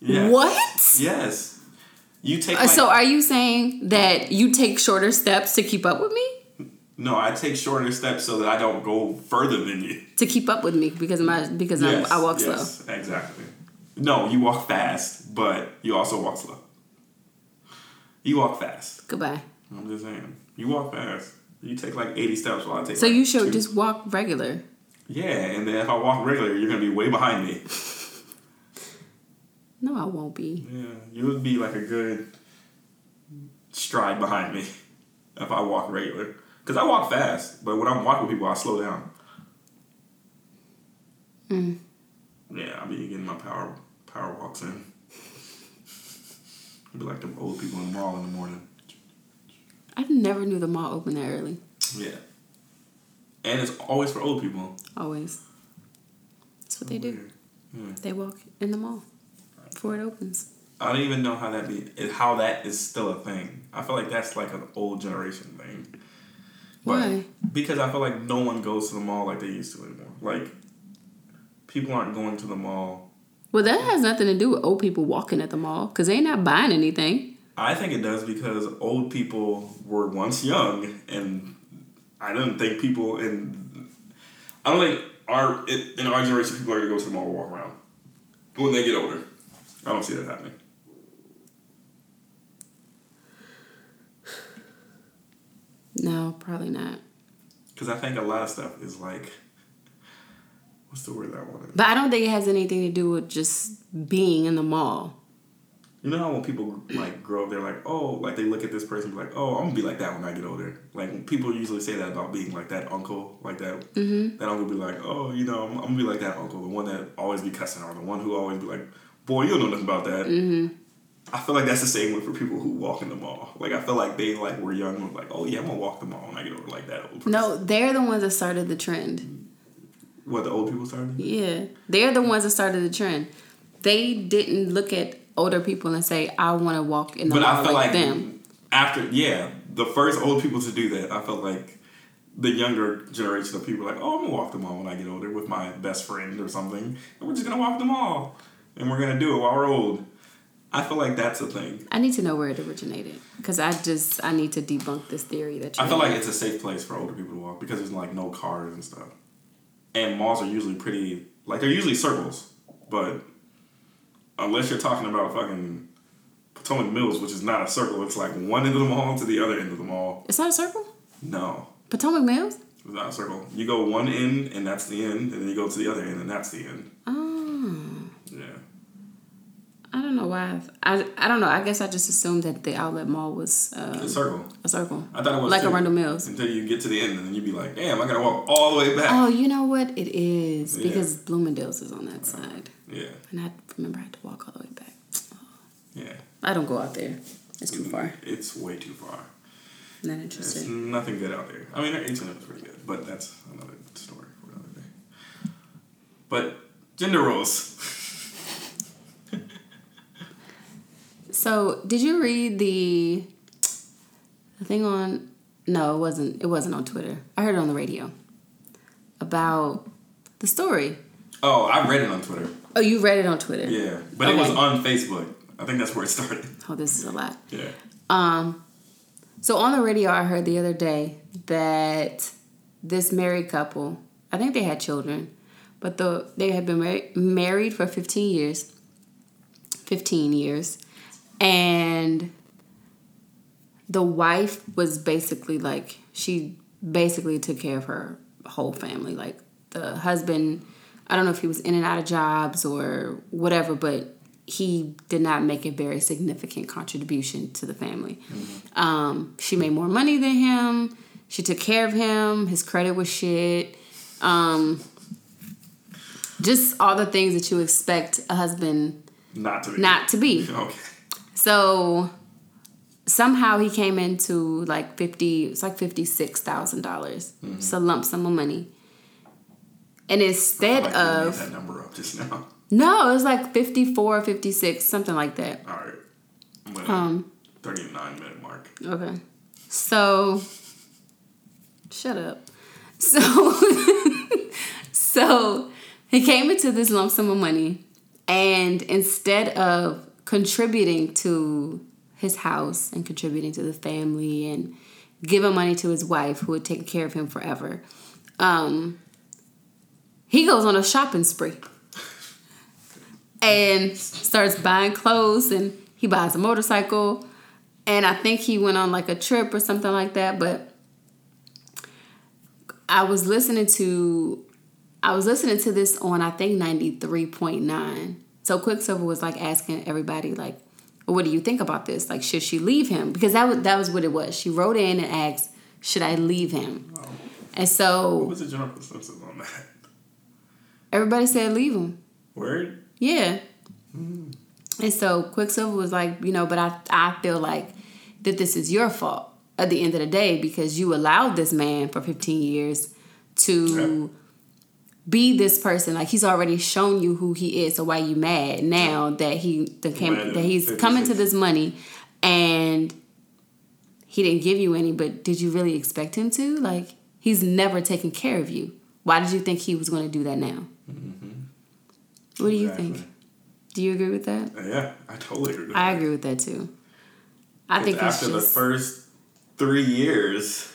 Yeah. What? Yes. You take... So are you saying that you take shorter steps to keep up with me? No, I take shorter steps so that I don't go further than you. To keep up with me because yes, I walk slow. Exactly. No, you walk fast, but you also walk slow. You walk fast. Goodbye. I'm just saying. You walk fast. You take like 80 steps while I take. So like you should just walk regular. Yeah, and then if I walk regular, you're going to be way behind me. No, I won't be. Yeah, you would be like a good stride behind me if I walk regular. Because I walk fast, but when I'm walking with people, I slow down. Mm. Yeah, I'll be getting my power walks in. I'll be like them old people in the mall in the morning. I never knew the mall opened that early. Yeah. And it's always for old people. Always. That's what they do. Yeah. They walk in the mall before it opens. I don't even know how that is still a thing. I feel like that's like an old generation thing. Why? Because I feel like no one goes to the mall like they used to anymore. Like, people aren't going to the mall. Well, that has nothing to do with old people walking at the mall because they're not buying anything. I think it does because old people were once young, and I don't think in our generation people are going to go to the mall and walk around when they get older. I don't see that happening. No, probably not. Because I think a lot of stuff is like, what's the word that I wanted? But I don't think it has anything to do with just being in the mall. You know how when people like grow up, they're like, oh, like they look at this person and be like, oh, I'm going to be like that when I get older. Like people usually say that about being like that uncle, like that. Mm-hmm. That uncle be like, oh, you know, I'm going to be like that uncle. The one that always be cussing or the one who always be like, boy, you don't know nothing about that. Mm-hmm. I feel like that's the same way for people who walk in the mall. Like, I feel like they, like, were young and were like, oh, yeah, I'm going to walk the mall when I get over like that old person. No, they're the ones that started the trend. What, the old people started? Yeah. They're the ones that started the trend. They didn't look at older people and say, I want to walk in the mall like them. After, yeah, the first old people to do that, I felt like the younger generation of people were like, oh, I'm going to walk the mall when I get older with my best friend or something. And we're just going to walk the mall. And we're going to do it while we're old. I feel like that's a thing. I need to know where it originated because I need to debunk this theory that you. I feel like it's a safe place for older people to walk because there's like no cars and stuff, and malls are usually pretty like they're usually circles, but unless you're talking about fucking Potomac Mills, which is not a circle, it's like one end of the mall to the other end of the mall. It's not a circle? No. Potomac Mills? It's not a circle. You go one end and that's the end, and then you go to the other end and that's the end. Oh. Yeah. I don't know why. I don't know. I guess I just assumed that the outlet mall was a circle. A circle. I thought it was like Arundel Mills. Until you get to the end, and then you'd be like, "Damn, I gotta walk all the way back." Oh, you know what? It is because Bloomingdale's is on that side. Yeah. And I remember I had to walk all the way back. Oh. Yeah. I don't go out there. It's too far. It's way too far. Not interested. There's nothing good out there. I mean, our internet is pretty good, but that's another story for another day. But gender roles. So, did you read the thing on... No, it wasn't on Twitter. I heard it on the radio. About the story. Oh, I read it on Twitter. Oh, you read it on Twitter? Yeah. But okay. It was on Facebook. I think that's where it started. Oh, this is a lot. Yeah. So, on the radio, I heard the other day that this married couple... I think they had children. But they had been married for 15 years. 15 years. And the wife was basically like, she basically took care of her whole family. Like the husband, I don't know if he was in and out of jobs or whatever, but he did not make a very significant contribution to the family. Mm-hmm. She made more money than him. She took care of him. His credit was shit. Just all the things that you expect a husband not to be. Okay. So somehow he came into like $56,000. Mm-hmm. It's a lump sum of money. And instead of you made that number up just now. No, it was like 54, 56, something like that. All right. I'm at 39-minute mark. Okay. So shut up. So he came into this lump sum of money, and instead of contributing to his house and contributing to the family and giving money to his wife, who would take care of him forever. He goes on a shopping spree and starts buying clothes, and he buys a motorcycle. And I think he went on like a trip or something like that. But I was listening to this on, I think, 93.9. So Quicksilver was like asking everybody, like, what do you think about this? Like, should she leave him? Because that was what it was. She wrote in and asked, should I leave him? Oh. And so... what was the general consensus on that? Everybody said leave him. Word? Yeah. Mm. And so Quicksilver was like, you know, but I feel like that this is your fault at the end of the day, because you allowed this man for 15 years to... yeah. be this person. Like, he's already shown you who he is, so why are you mad now that he's coming to this money and he didn't give you any? But did you really expect him to? Like, he's never taken care of you. Why did you think he was going to do that now? Mm-hmm. What do you think? Do you agree with that? Yeah, I totally agree with that. I agree with that too. I think after the first 3 years...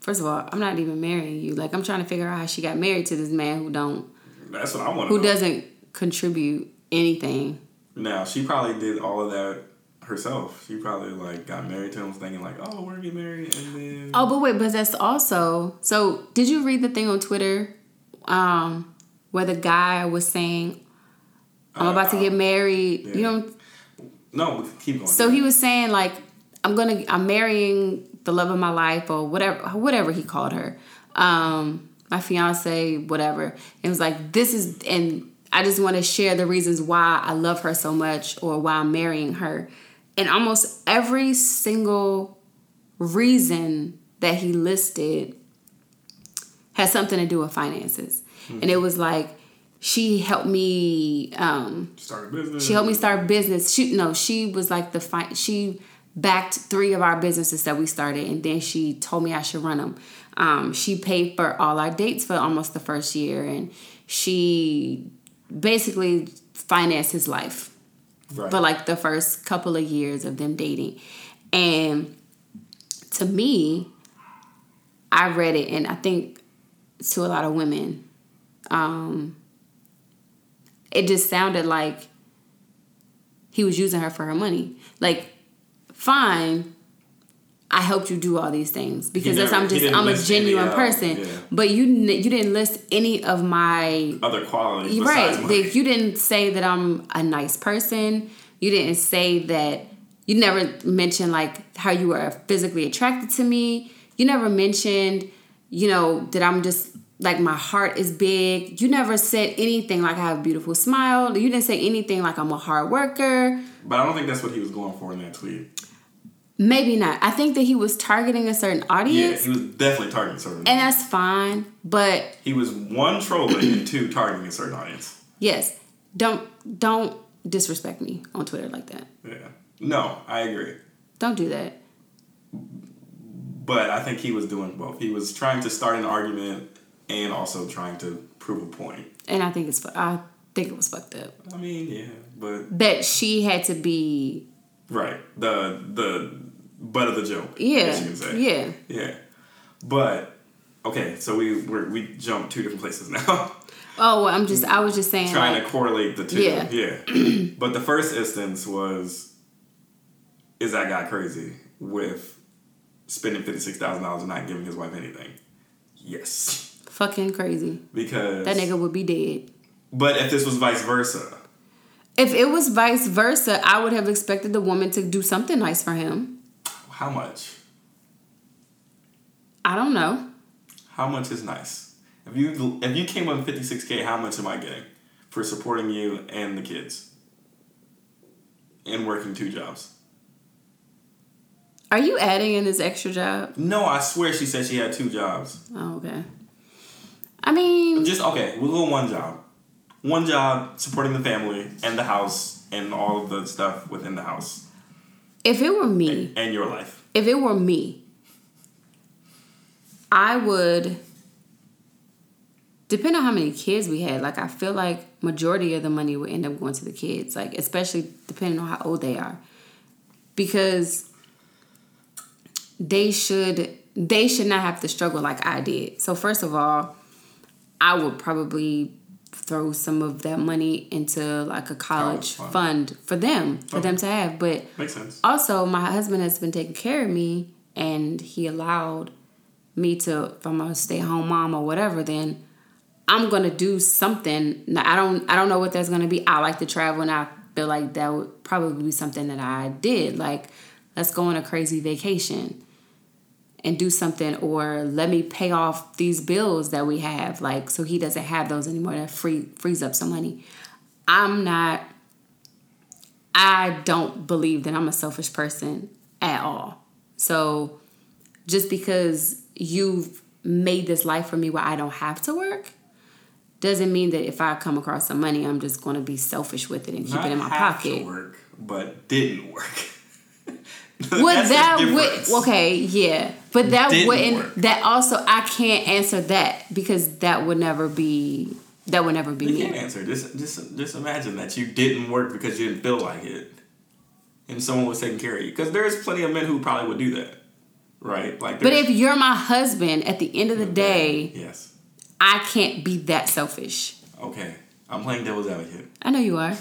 first of all, I'm not even marrying you. Like, I'm trying to figure out how she got married to this man who don't... that's what I want to know. Who doesn't contribute anything. Now, she probably did all of that herself. She probably, like, got married to him thinking, like, oh, we're going to get married, and then... oh, but wait, but that's also... so, did you read the thing on Twitter where the guy was saying, I'm about to get married? Yeah. You know... no, keep going. So, he was saying, like, I'm marrying... the love of my life, or whatever he called her, my fiance, whatever. It was like, this is, and I just want to share the reasons why I love her so much, or why I'm marrying her. And almost every single reason that he listed has something to do with finances. Mm-hmm. And it was like, she helped me start a business. She helped me start business. She was like she backed 3 of our businesses that we started, and then she told me I should run them. She paid for all our dates for almost the first year, and she basically financed his life for like the first couple of years of them dating. And to me, I read it, and I think to a lot of women, it just sounded like he was using her for her money. Like, fine, I helped you do all these things because I'm a genuine person. Yeah. But you didn't list any of my other qualities. Right? You didn't say that I'm a nice person. You didn't say that. You never mentioned like how you were physically attracted to me. You never mentioned, you know, that I'm just like my heart is big. You never said anything like I have a beautiful smile. You didn't say anything like I'm a hard worker. But I don't think that's what he was going for in that tweet. Maybe not. I think that he was targeting a certain audience. Yeah, he was definitely targeting a certain audience. And that's fine, but... he was, 1, trolling, and 2, targeting a certain audience. Yes. Don't disrespect me on Twitter like that. Yeah. No, I agree. Don't do that. But I think he was doing both. He was trying to start an argument and also trying to prove a point. And I think it was fucked up. I mean, yeah, but... that she had to be... right, the butt of the joke. Yeah, as you can say. Yeah. But okay, so we jumped 2 different places now. Oh, well, I was just saying, trying to correlate the 2. Yeah. But the first instance was, is that guy crazy with spending $56,000 and not giving his wife anything? Yes, fucking crazy. Because that nigga would be dead. But if this was vice versa. If it was vice versa, I would have expected the woman to do something nice for him. How much? I don't know. How much is nice? If you came up with $56,000, how much am I getting for supporting you and the kids and working 2 jobs? Are you adding in this extra job? No, I swear she said she had 2 jobs. Oh, okay. I mean... just, okay, we'll go 1 job. 1 job, supporting the family and the house and all of the stuff within the house. If it were me... and your life. If it were me, I would... depending on how many kids we had, like, I feel like majority of the money would end up going to the kids. Like, especially depending on how old they are. Because they should not have to struggle like I did. So first of all, I would probably throw some of that money into like a college fund for them to have. But makes sense. Also, my husband has been taking care of me, and he allowed me to, if I'm a stay-at-home mom or whatever, then I'm gonna do something. Now, I don't know what that's gonna be. I like to travel, and I feel like that would probably be something that I did. Like, let's go on a crazy vacation and do something, or let me pay off these bills that we have. Like, so he doesn't have those anymore. That frees up some money. I don't believe that I'm a selfish person at all. So just because you've made this life for me where I don't have to work doesn't mean that if I come across some money, I'm just going to be selfish with it and keep it in my pocket. Not have to work, but didn't work. Well, that would, okay, yeah, but that didn't wouldn't work. That also, I can't answer that because that would never be you me. You can't answer. Just imagine that you didn't work because you didn't feel like it, and someone was taking care of you. Because there's plenty of men who probably would do that, right? Like, but if you're my husband, at the end of the day, yes, I can't be that selfish. Okay, I'm playing devil's advocate. I know you are.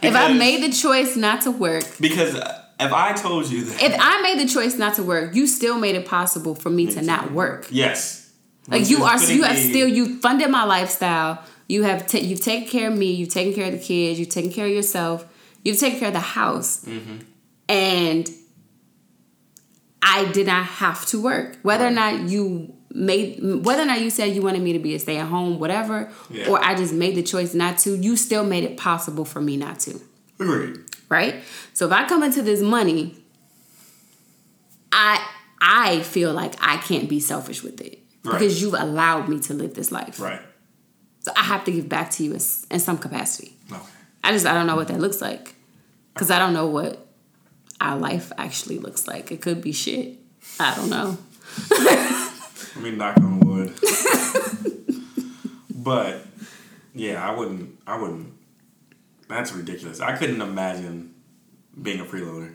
If I made the choice not to work, because if I told you that, if I made the choice not to work, you still made it possible for me to not work. Yes, like once you funded my lifestyle. You have you've taken care of me. You've taken care of the kids. You've taken care of yourself. You've taken care of the house, mm-hmm. and I did not have to work. Whether or not you said you wanted me to be a stay-at-home, whatever, yeah. or I just made the choice not to, you still made it possible for me not to. Agreed. Right? So if I come into this money, I feel like I can't be selfish with it. Right. Because you've allowed me to live this life. Right. So I have to give back to you in some capacity. Okay. I don't know what that looks like. Because I don't know what our life actually looks like. It could be shit. I don't know. I mean, knock on wood. But yeah, I wouldn't. That's ridiculous. I couldn't imagine being a freeloader.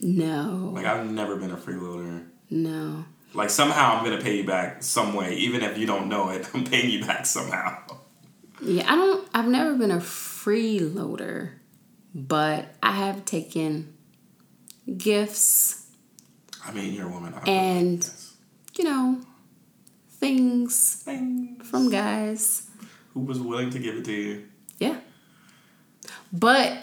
No. Like, I've never been a freeloader. No. Like, somehow I'm gonna pay you back some way, even if you don't know it. I'm paying you back somehow. Yeah, I've never been a freeloader, but I have taken gifts. I mean, you're a woman. And you know, things from guys who was willing to give it to you. Yeah. But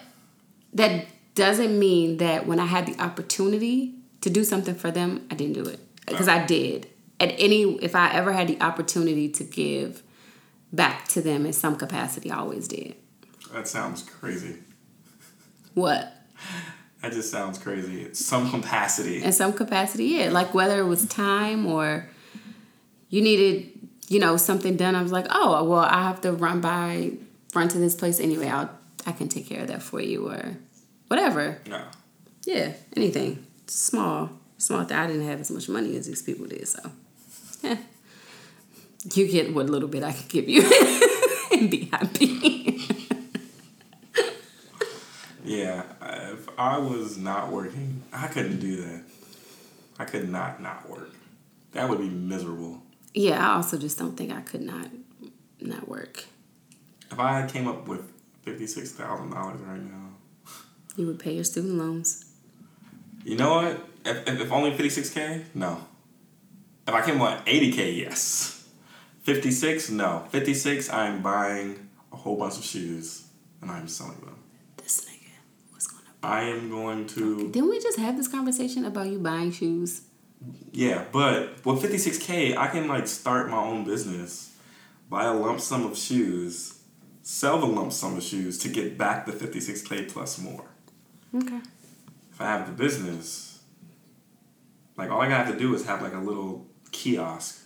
that doesn't mean that when I had the opportunity to do something for them, I didn't do it. Because I did. If I ever had the opportunity to give back to them in some capacity, I always did. That sounds crazy. What? That just sounds crazy. In some capacity. In some capacity, yeah. Like, whether it was time or you needed, you know, something done. I was like, oh, well, I have to run to this place anyway. I can take care of that for you or whatever. No. Yeah, anything. Small thing. I didn't have as much money as these people did, so. You get what little bit I can give you and be happy. Yeah, if I was not working, I couldn't do that. I could not work. That would be miserable. Yeah, I also just don't think I could not work. If I came up with $56,000 right now... You would pay your student loans. You know what? If only $56,000? No. If I came up with $80,000, yes. $56,000? No. $56,000, I'm buying a whole bunch of shoes, and I'm selling them. I am going to... Didn't we just have this conversation about you buying shoes? Yeah, but with $56,000, I can, like, start my own business, buy a lump sum of shoes, sell the lump sum of shoes to get back the $56,000 plus more. Okay. If I have the business, like, all I gotta have to do is have, like, a little kiosk.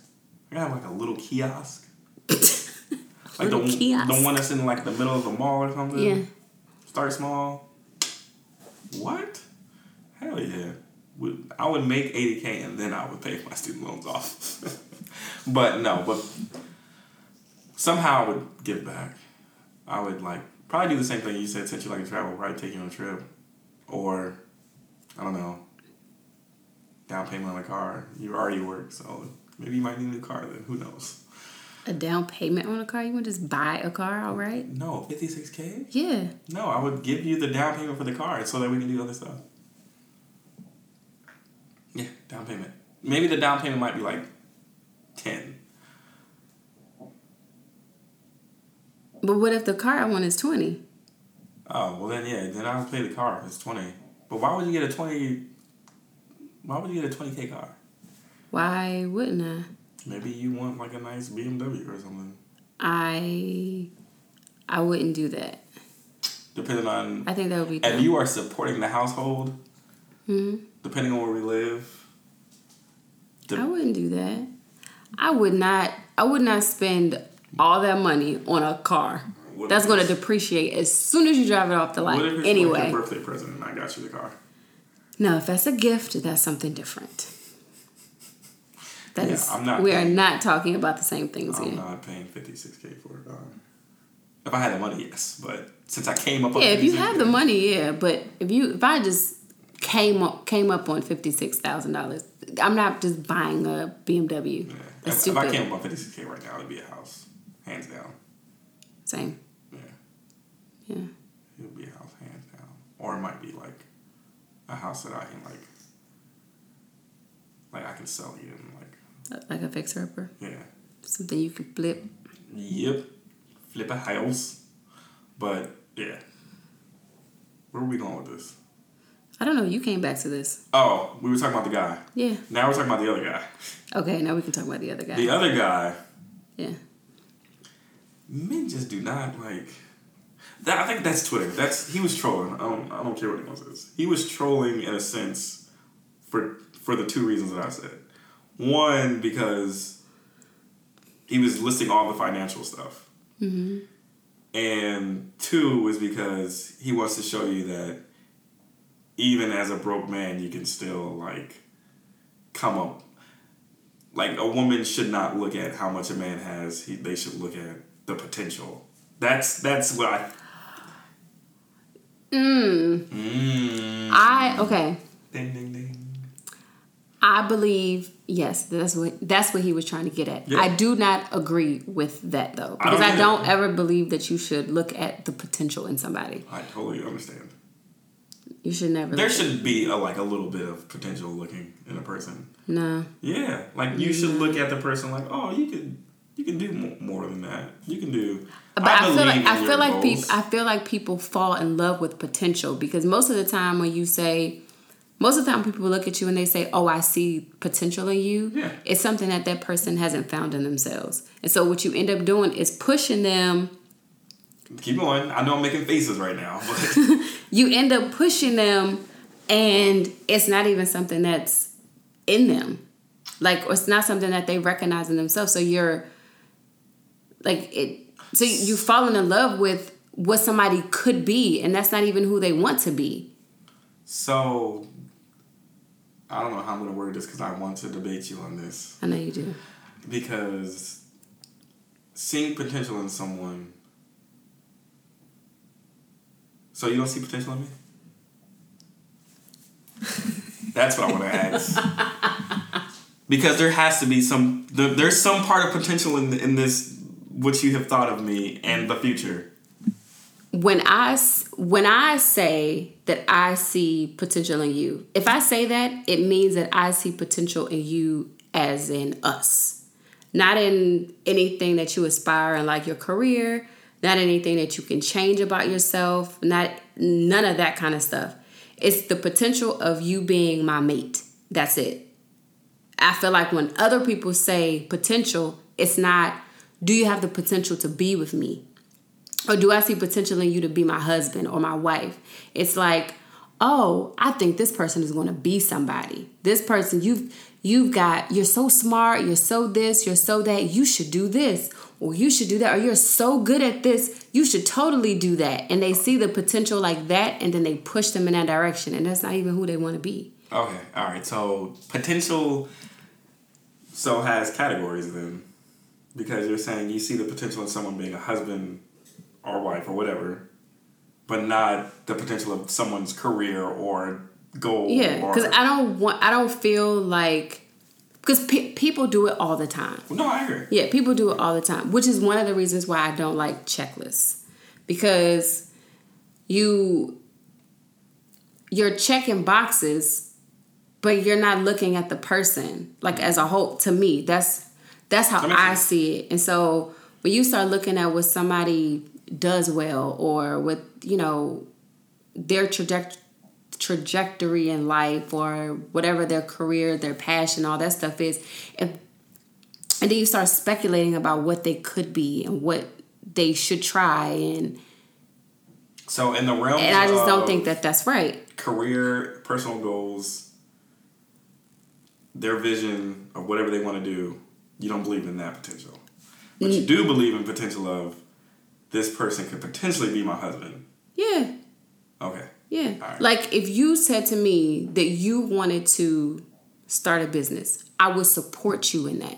I gotta have, like, a little kiosk. Like, the one that's in, like, the middle of the mall or something. Yeah. Start small. What? Hell yeah. I would make $80,000 and then I would pay my student loans off. But somehow I would give back. I would, like, probably do the same thing you said, since you like to travel, right? Take you on a trip or I don't know, down payment on a car. You already work, so maybe you might need a new car then. Who knows? A down payment on a car? You want to just buy a car, all right? No. $56,000? Yeah. No, I would give you the down payment for the car so that we can do other stuff. Yeah, down payment. Maybe the down payment might be like 10. But what if the car I want is 20? Oh, well then, yeah. Then I'll pay the car if it's 20. But why would you get a 20... Why would you get a $20,000 car? Why wouldn't I? Maybe you want like a nice BMW or something. I wouldn't do that. Depending on... I think that would be... And you are supporting the household. Hmm. Depending on where we live. I wouldn't do that. I would not spend all that money on a car. That's going to depreciate as soon as you drive it off the lot. Anyway. Like your birthday present and I got you the car? No, if that's a gift, that's something different. That yeah, is, we are not talking about the same things again. I'm not paying $56,000 for it. If I had the money, yes. But since I came up on if you have the money, yeah. But if I just came up on $56,000, I'm not just buying a BMW. Yeah. If I came up on $56,000 right now, it'd be a house, hands down. Same. Yeah. Yeah. It would be a house, hands down, or it might be like a house that I can like I can sell you and like. Like a fixer-upper? Yeah. Something you can flip? Yep. Flip a house. But, yeah. Where are we going with this? I don't know. You came back to this. Oh, we were talking about the guy. Yeah. Now we're talking about the other guy. Okay, now we can talk about the other guy. The other guy. Yeah. Men just do not, like... That, I think that's Twitter. He was trolling. I don't care what anyone says. He was trolling, in a sense, for the two reasons that I said. One, because he was listing all the financial stuff. Mm-hmm. And two is because he wants to show you that even as a broke man, you can still, like, come up. Like, a woman should not look at how much a man has. They should look at the potential. That's what I... Okay. Ding, ding, ding. I believe, yes, that's what he was trying to get at. Yeah. I do not agree with that, though. Because I don't ever believe that you should look at the potential in somebody. I totally understand. You should never... There should be, a little bit of potential looking in a person. No. Yeah. Like, you should look at the person like, oh, you can do more than that. You can do... But I feel like people fall in love with potential. Because most of the time when you say... Most of the time people look at you and they say, oh, I see potential in you. Yeah. It's something that person hasn't found in themselves. And so what you end up doing is pushing them. Keep going. I know I'm making faces right now. But you end up pushing them and it's not even something that's in them. Like, or it's not something that they recognize in themselves. So you're like it. So you're falling in love with what somebody could be. And that's not even who they want to be. So... I don't know how I'm going to word this because I want to debate you on this. I know you do. Because seeing potential in someone... So you don't see potential in me? That's what I want to ask. Because there has to be some... There's some part of potential in this, what you have thought of me and the future. When I say that I see potential in you, if I say that, it means that I see potential in you as in us. Not in anything that you aspire in, like your career, not anything that you can change about yourself, none of that kind of stuff. It's the potential of you being my mate. That's it. I feel like when other people say potential, it's not, do you have the potential to be with me? Or do I see potential in you to be my husband or my wife? It's like, oh, I think this person is going to be somebody. This person, you're so smart, you're so this, you're so that, you should do this, or you should do that, or you're so good at this, you should totally do that. And they see the potential like that, and then they push them in that direction, and that's not even who they want to be. Okay, all right, so potential has categories then, because you're saying you see the potential in someone being a husband or wife or whatever, but not the potential of someone's career or goal. Yeah, because I don't feel like... Because people do it all the time. No, I agree. Yeah, people do it all the time, which is one of the reasons why I don't like checklists. Because you're checking boxes, but you're not looking at the person, like, as a whole. To me, that's how I see it. And so when you start looking at what somebody does well or what, you know, their trajectory in life or whatever their career, their passion, all that stuff is, and then you start speculating about what they could be and what they should try, and so in the realm and I just don't think that that's right. Career, personal goals, their vision of whatever they want to do, you don't believe in that potential, but you do believe in potential of this person could potentially be my husband. Yeah. Okay. Yeah. Right. Like, if you said to me that you wanted to start a business, I would support you in that.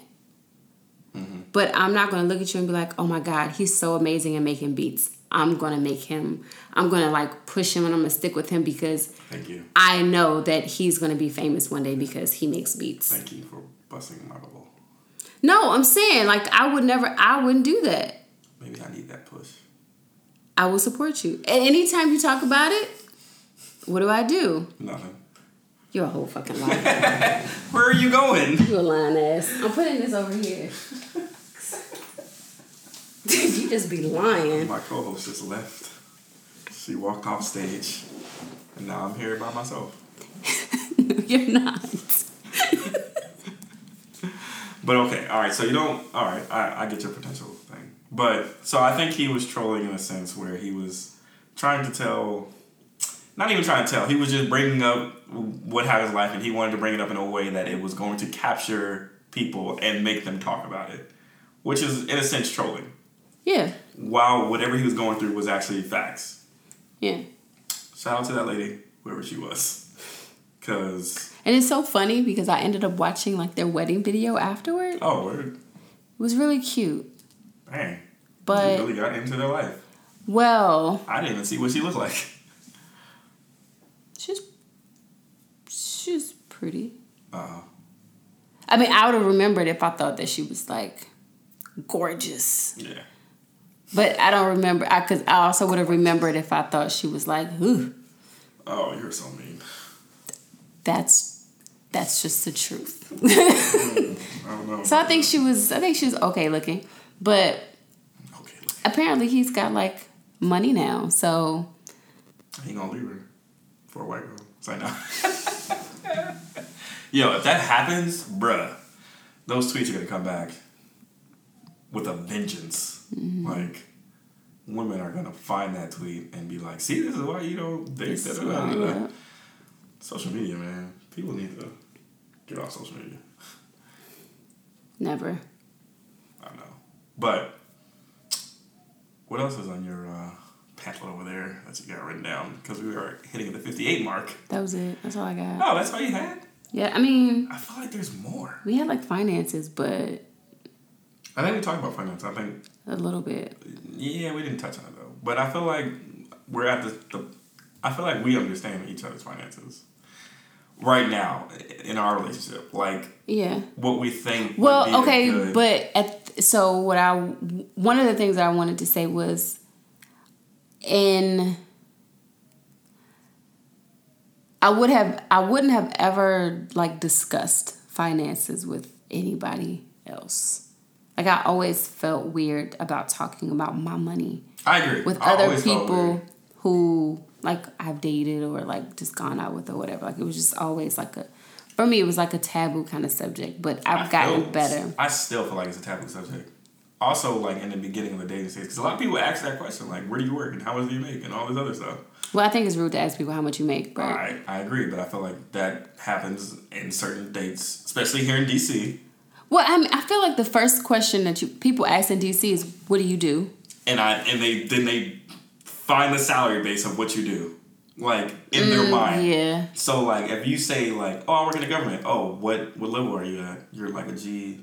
Mm-hmm. But I'm not going to look at you and be like, oh, my God, he's so amazing at making beats. I'm going to make him. I'm going to, like, push him and I'm going to stick with him because thank you. I know that he's going to be famous one day because he makes beats. Thank you for busting my bubble. No, I'm saying, like, I wouldn't do that. Maybe I need that push. I will support you. And anytime you talk about it, what do? Nothing. You're a whole fucking liar. Where are you going? You a lying ass. I'm putting this over here. You just be lying. My co-host just left. She walked off stage. And now I'm here by myself. No, you're not. But okay. All right. So you don't... All right. I get your potential thing. But... So I think he was trolling in a sense where he was trying to tell... Not even trying to tell. He was just bringing up what happened in his life, and he wanted to bring it up in a way that it was going to capture people and make them talk about it, which is, in a sense, trolling. Yeah. While whatever he was going through was actually facts. Yeah. Shout out to that lady, whoever she was. And it's so funny because I ended up watching, like, their wedding video afterward. Oh, word. It was really cute. Dang. But... You really got into their life. Well... I didn't even see what she looked like. She's pretty. Oh. I mean, I would have remembered if I thought that she was, like, gorgeous. Yeah. But I don't remember. Because I also would have remembered if I thought she was, like, ooh. Oh, you're so mean. That's just the truth. I don't know. So I think she was okay looking. But apparently he's got, like, money now. So. He gonna leave her. For a white girl. I know. Yo, if that happens, bruh, those tweets are going to come back with a vengeance. Mm-hmm. Like, women are going to find that tweet and be like, see, this is why you don't date. Social media, man. People need to get off social media. Never. I know. But what else is on your... pamphlet over there that you got written down, because we were hitting the 58 mark. That was it. That's all I got. Oh, that's all you had? Yeah, I mean... I feel like there's more. We had, like, finances, but... I think we talked about finance, I think. A little bit. Yeah, we didn't touch on it, though. But I feel like we're at the... I feel like we understand each other's finances. Right now, in our relationship. Like... Yeah. What we think would be okay, good... but... So, what I... One of the things that I wanted to say was... I wouldn't have ever, like, discussed finances with anybody else. Like, I always felt weird about talking about my money. I agree. With other people who, like, I've dated or, like, just gone out with or whatever. Like, it was just always like a, for me, it was like a taboo kind of subject. But I've gotten better. I still feel like it's a taboo subject. Also, like, in the beginning of the dating stage, because a lot of people ask that question, like, where do you work and how much do you make and all this other stuff. Well, I think it's rude to ask people how much you make, but... I agree, but I feel like that happens in certain dates, especially here in D.C. Well, I mean, I feel like the first question that people ask in D.C. is, what do you do? And they find the salary base of what you do, like, in their mind. Yeah. So, like, if you say, like, oh, I work in the government. Oh, what level are you at? You're, like, a G...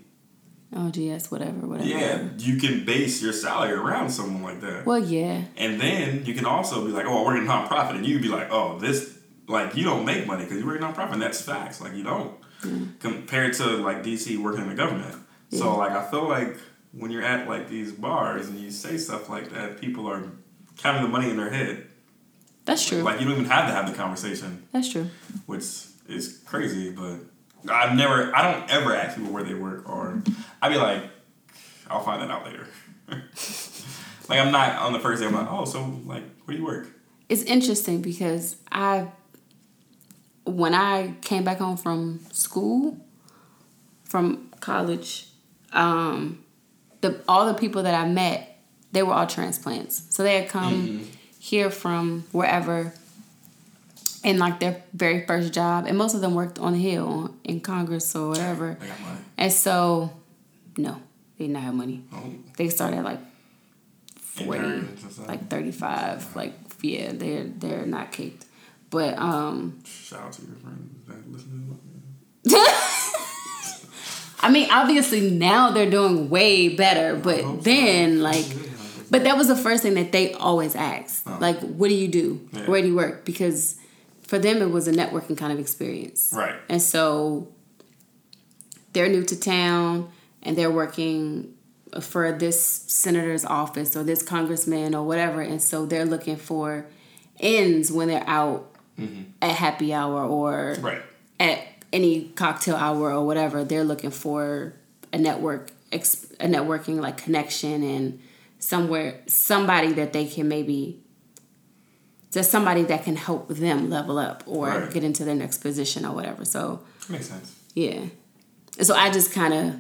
OGS, whatever. Yeah, you can base your salary around someone like that. Well, yeah. And then you can also be like, oh, I work in a nonprofit. And you can be like, oh, this, like, you don't make money because you work in a nonprofit. And that's facts. Like, you don't. Yeah. Compared to, like, D.C. working in the government. Yeah. So, like, I feel like when you're at, like, these bars and you say stuff like that, people are counting the money in their head. That's true. Like, you don't even have to have the conversation. That's true. Which is crazy, but... I don't ever ask people where they work, or I'd be like, I'll find that out later. Like, I'm not on the first day, I'm like, oh, so, like, where do you work? It's interesting because when I came back home from school, from college, all the people that I met, they were all transplants. So they had come here from wherever. And, like, their very first job. And most of them worked on the Hill in Congress or whatever. They got money. And so, no, they did not have money. Oh. They started at, like, 40, like, 35. Yeah. Like, yeah, they're not caked. But, shout out to your friends that listen to them. I mean, obviously, now they're doing way better. But then, so. Like... Yeah. But that was the first thing that they always asked. Oh. Like, what do you do? Yeah. Where do you work? Because... For them, it was a networking kind of experience. Right. And so they're new to town and they're working for this senator's office or this congressman or whatever. And so they're looking for ends when they're out at happy hour or at any cocktail hour or whatever. They're looking for a networking like connection and somebody that they can maybe... Just somebody that can help them level up or get into their next position or whatever. So makes sense. Yeah. And so I just kind of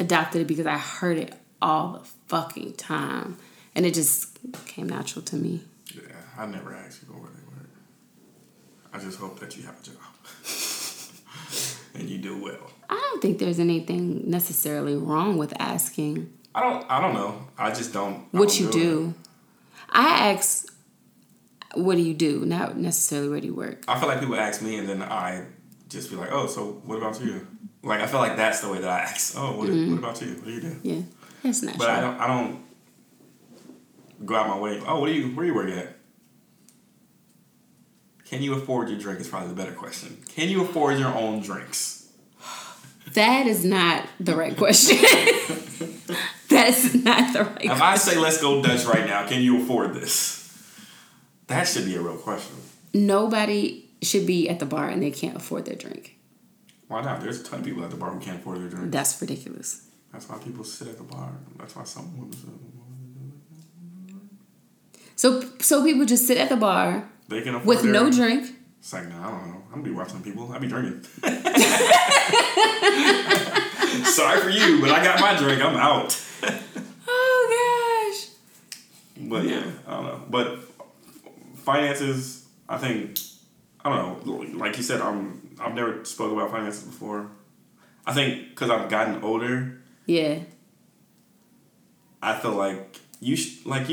adopted it because I heard it all the fucking time. And it just came natural to me. Yeah. I never asked people where they work. I just hope that you have a job. And you do well. I don't think there's anything necessarily wrong with asking. I don't know. I just don't. What you do. I asked... What do you do? Not necessarily where do you work. I feel like people ask me and then I just be like, oh, so what about you? Like, I feel like that's the way that I ask. Oh, what about you? What do you do? Yeah. That's natural. But I don't go out my way. Oh, where do you work at? Can you afford your drink is probably the better question. Can you afford your own drinks? That is not the right question. That's not the right question. If I say, let's go Dutch right now, can you afford this? That should be a real question. Nobody should be at the bar and they can't afford their drink. Why not? There's a ton of people at the bar who can't afford their drink. That's ridiculous. That's why people sit at the bar. That's why some women sit at the bar. So people just sit at the bar they can afford with no drink? It's like, nah, I don't know. I'm going to be watching people. I'll be drinking. Sorry for you, but I got my drink. I'm out. Oh, gosh. But, yeah, I don't know. But... Finances, I think, I don't know, like you said, I've never spoke about finances before. I think because I've gotten older. Yeah. I feel like, you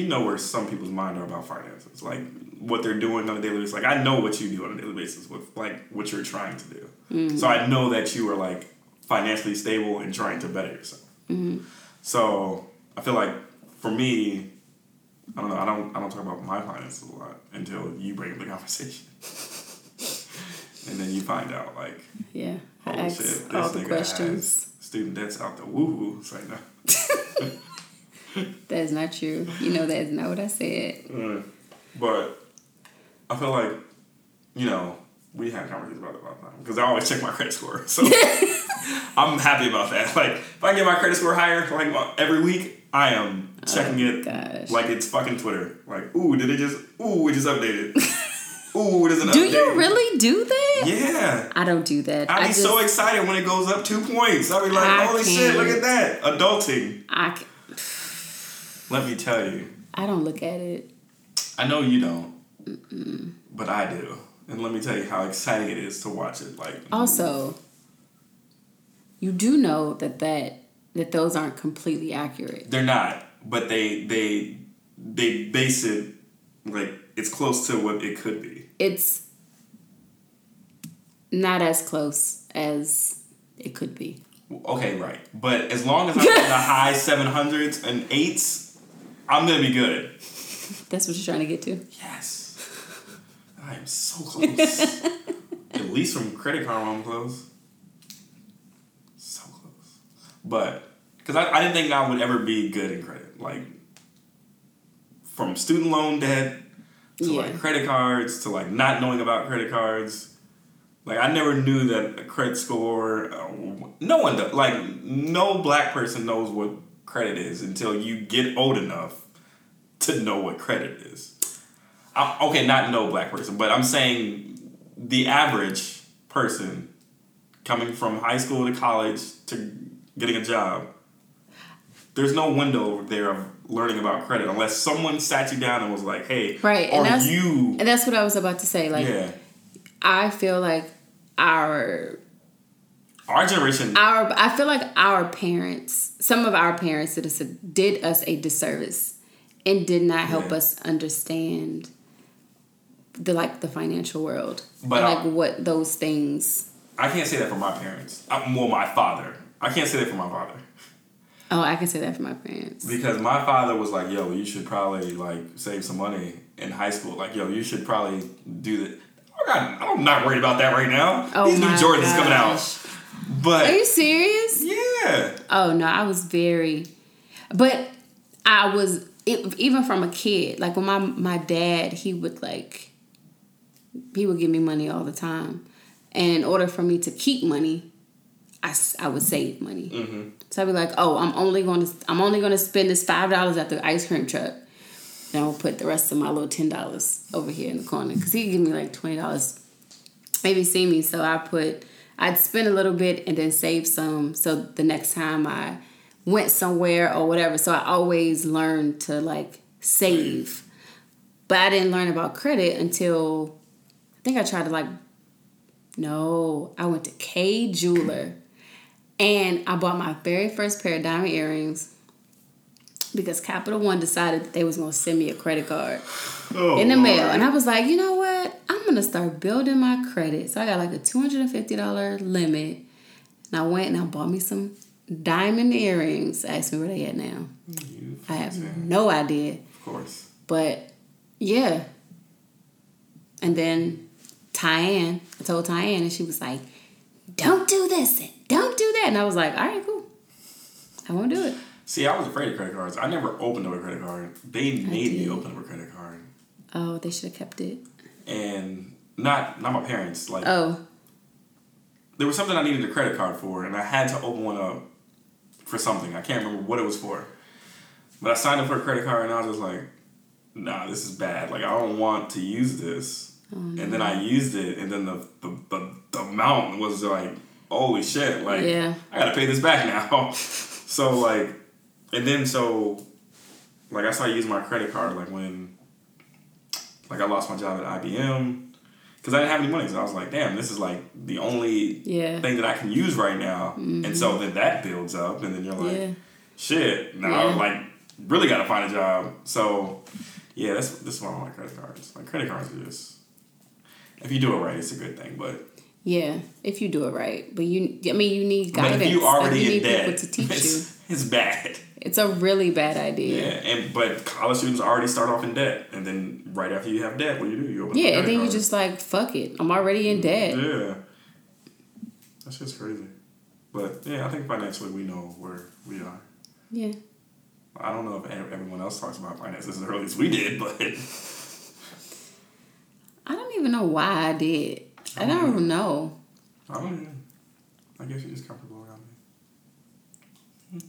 know where some people's mind are about finances. Like, what they're doing on a daily basis. Like, I know what you do on a daily basis with, like, what you're trying to do. Mm-hmm. So I know that you are, like, financially stable and trying to better yourself. Mm-hmm. So, I feel like, for me... I don't know. I don't talk about my finances a lot until you bring up the conversation, and then you find out like, yeah, I ask shit, all the questions. Student debt's out the woo-woo. It's like no, that is not true. You know that is not what I said. But I feel like we have conversations about it all the time because I always check my credit score, so I'm happy about that. Like if I get my credit score higher like every week. I am checking it like it's fucking Twitter. Like, ooh, it just updated. Ooh, it is an update. Do you really do that? Yeah. I don't do that. I'd be so excited when it goes up 2 points. I'd be like, holy shit, look at that. Adulting. Let me tell you. I don't look at it. I know you don't. Mm-mm. But I do. And let me tell you how exciting it is to watch it. Like, also, you do know that those aren't completely accurate. They're not, but they base it like it's close to what it could be. It's not as close as it could be. Okay, right. But as long as I'm in the high 700s and 8s, I'm going to be good. That's what you're trying to get to? Yes. I am so close. At least from Credit Karma, I'm close. So close. But, because I didn't think I would ever be good in credit. Like, from student loan debt to, like, credit cards to, like, not knowing about credit cards. Like, I never knew that a credit score... no one does. Like, no black person knows what credit is until you get old enough to know what credit is. Okay, not no black person, but I'm saying the average person coming from high school to college to getting a job, there's no window there of learning about credit unless someone sat you down and was like, hey, right. And that's what I was about to say. Like, yeah. I feel like our generation... I feel like our parents, some of our parents did us a disservice and did not help us understand the financial world. But what those things... I can't say that for my parents. My father. I can't say that for my father. Oh, I can say that for my parents. Because my father was like, yo, you should probably, save some money in high school. Like, yo, you should probably do that. I'm not worried about that right now. Oh, these new Jordans coming out. But are you serious? Yeah. Oh no, I was very, but I was even from a kid. Like when my dad, he would give me money all the time, and in order for me to keep money, I would save money. Mm-hmm. So I'd be like, oh, I'm only gonna spend this $5 at the ice cream truck. And I would put the rest of my little $10 over here in the corner. Because he'd give me $20. Maybe see me. So I'd spend a little bit and then save some. So the next time I went somewhere or whatever. So I always learned to save. But I didn't learn about credit until I think I tried to I went to K Jeweler. And I bought my very first pair of diamond earrings. Because Capital One decided that they was going to send me a credit card in the mail. And I was like, you know what? I'm going to start building my credit. So I got a $250 limit. And I went and I bought me some diamond earrings. Ask me where they at now. I have no idea. Of course. But, yeah. And then I told Tyann, and she was like, don't do this and don't do that. And I was like, all right, cool. I won't do it. See, I was afraid of credit cards. I never opened up a credit card. They made me open up a credit card. Oh, they should have kept it. And not my parents. There was something I needed a credit card for, and I had to open one up for something. I can't remember what it was for. But I signed up for a credit card, and I was just like, nah, this is bad. I don't want to use this. Oh, no. And then I used it, and then the amount was like, holy shit. I got to pay this back now. So I started using my credit card, when, I lost my job at IBM, because I didn't have any money, so I was like, damn, this is, the only thing that I can use right now, mm-hmm. And so then that builds up, and then you're like, shit, now, really gotta find a job, so, yeah, that's why I don't like credit cards. Credit cards are just, if you do it right, it's a good thing, but... Yeah, if you do it right. But you need guidance. But if you already you need in debt, people to teach you. It's bad. It's a really bad idea. Yeah, but college students already start off in debt. And then right after you have debt, what do you do? You open up a credit card. You just fuck it. I'm already in debt. Yeah. That's just crazy. But, yeah, I think financially we know where we are. Yeah. I don't know if everyone else talks about finances as early as we did, but... I don't even know why I did. I don't know. I don't know. I guess you're just comfortable around me.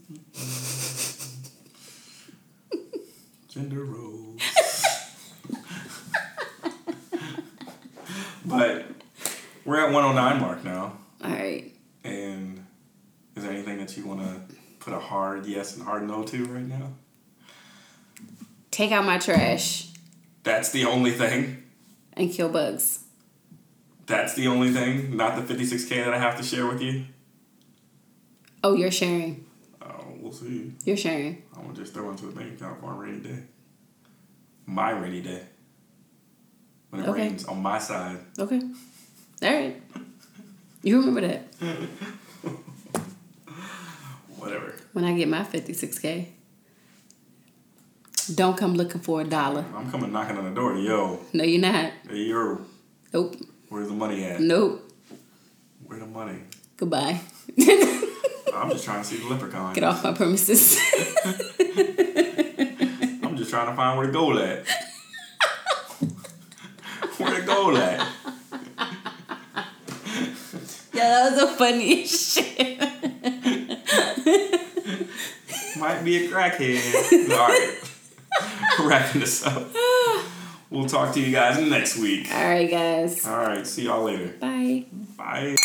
Gender roles. But we're at 109 mark now. All right. And is there anything that you want to put a hard yes and hard no to right now? Take out my trash. That's the only thing? And kill bugs. That's the only thing, not the 56K that I have to share with you? Oh, you're sharing. Oh, we'll see. You're sharing. I'm going to just throw into a bank account for a rainy day. My rainy day. When it rains on my side. Okay. All right. You remember that. whatever. When I get my 56K, don't come looking for $1. I'm coming knocking on the door. Yo. No, you're not. Hey, yo. Nope. Where's the money at? Nope. Where the money? Goodbye. I'm just trying to see the leprechaun. Get off my premises. I'm just trying to find where to go at. Where to go at? Yeah, that was the funniest shit. Might be a crackhead. All right. Wrapping this up. We'll talk to you guys next week. All right, guys. All right. See y'all later. Bye. Bye.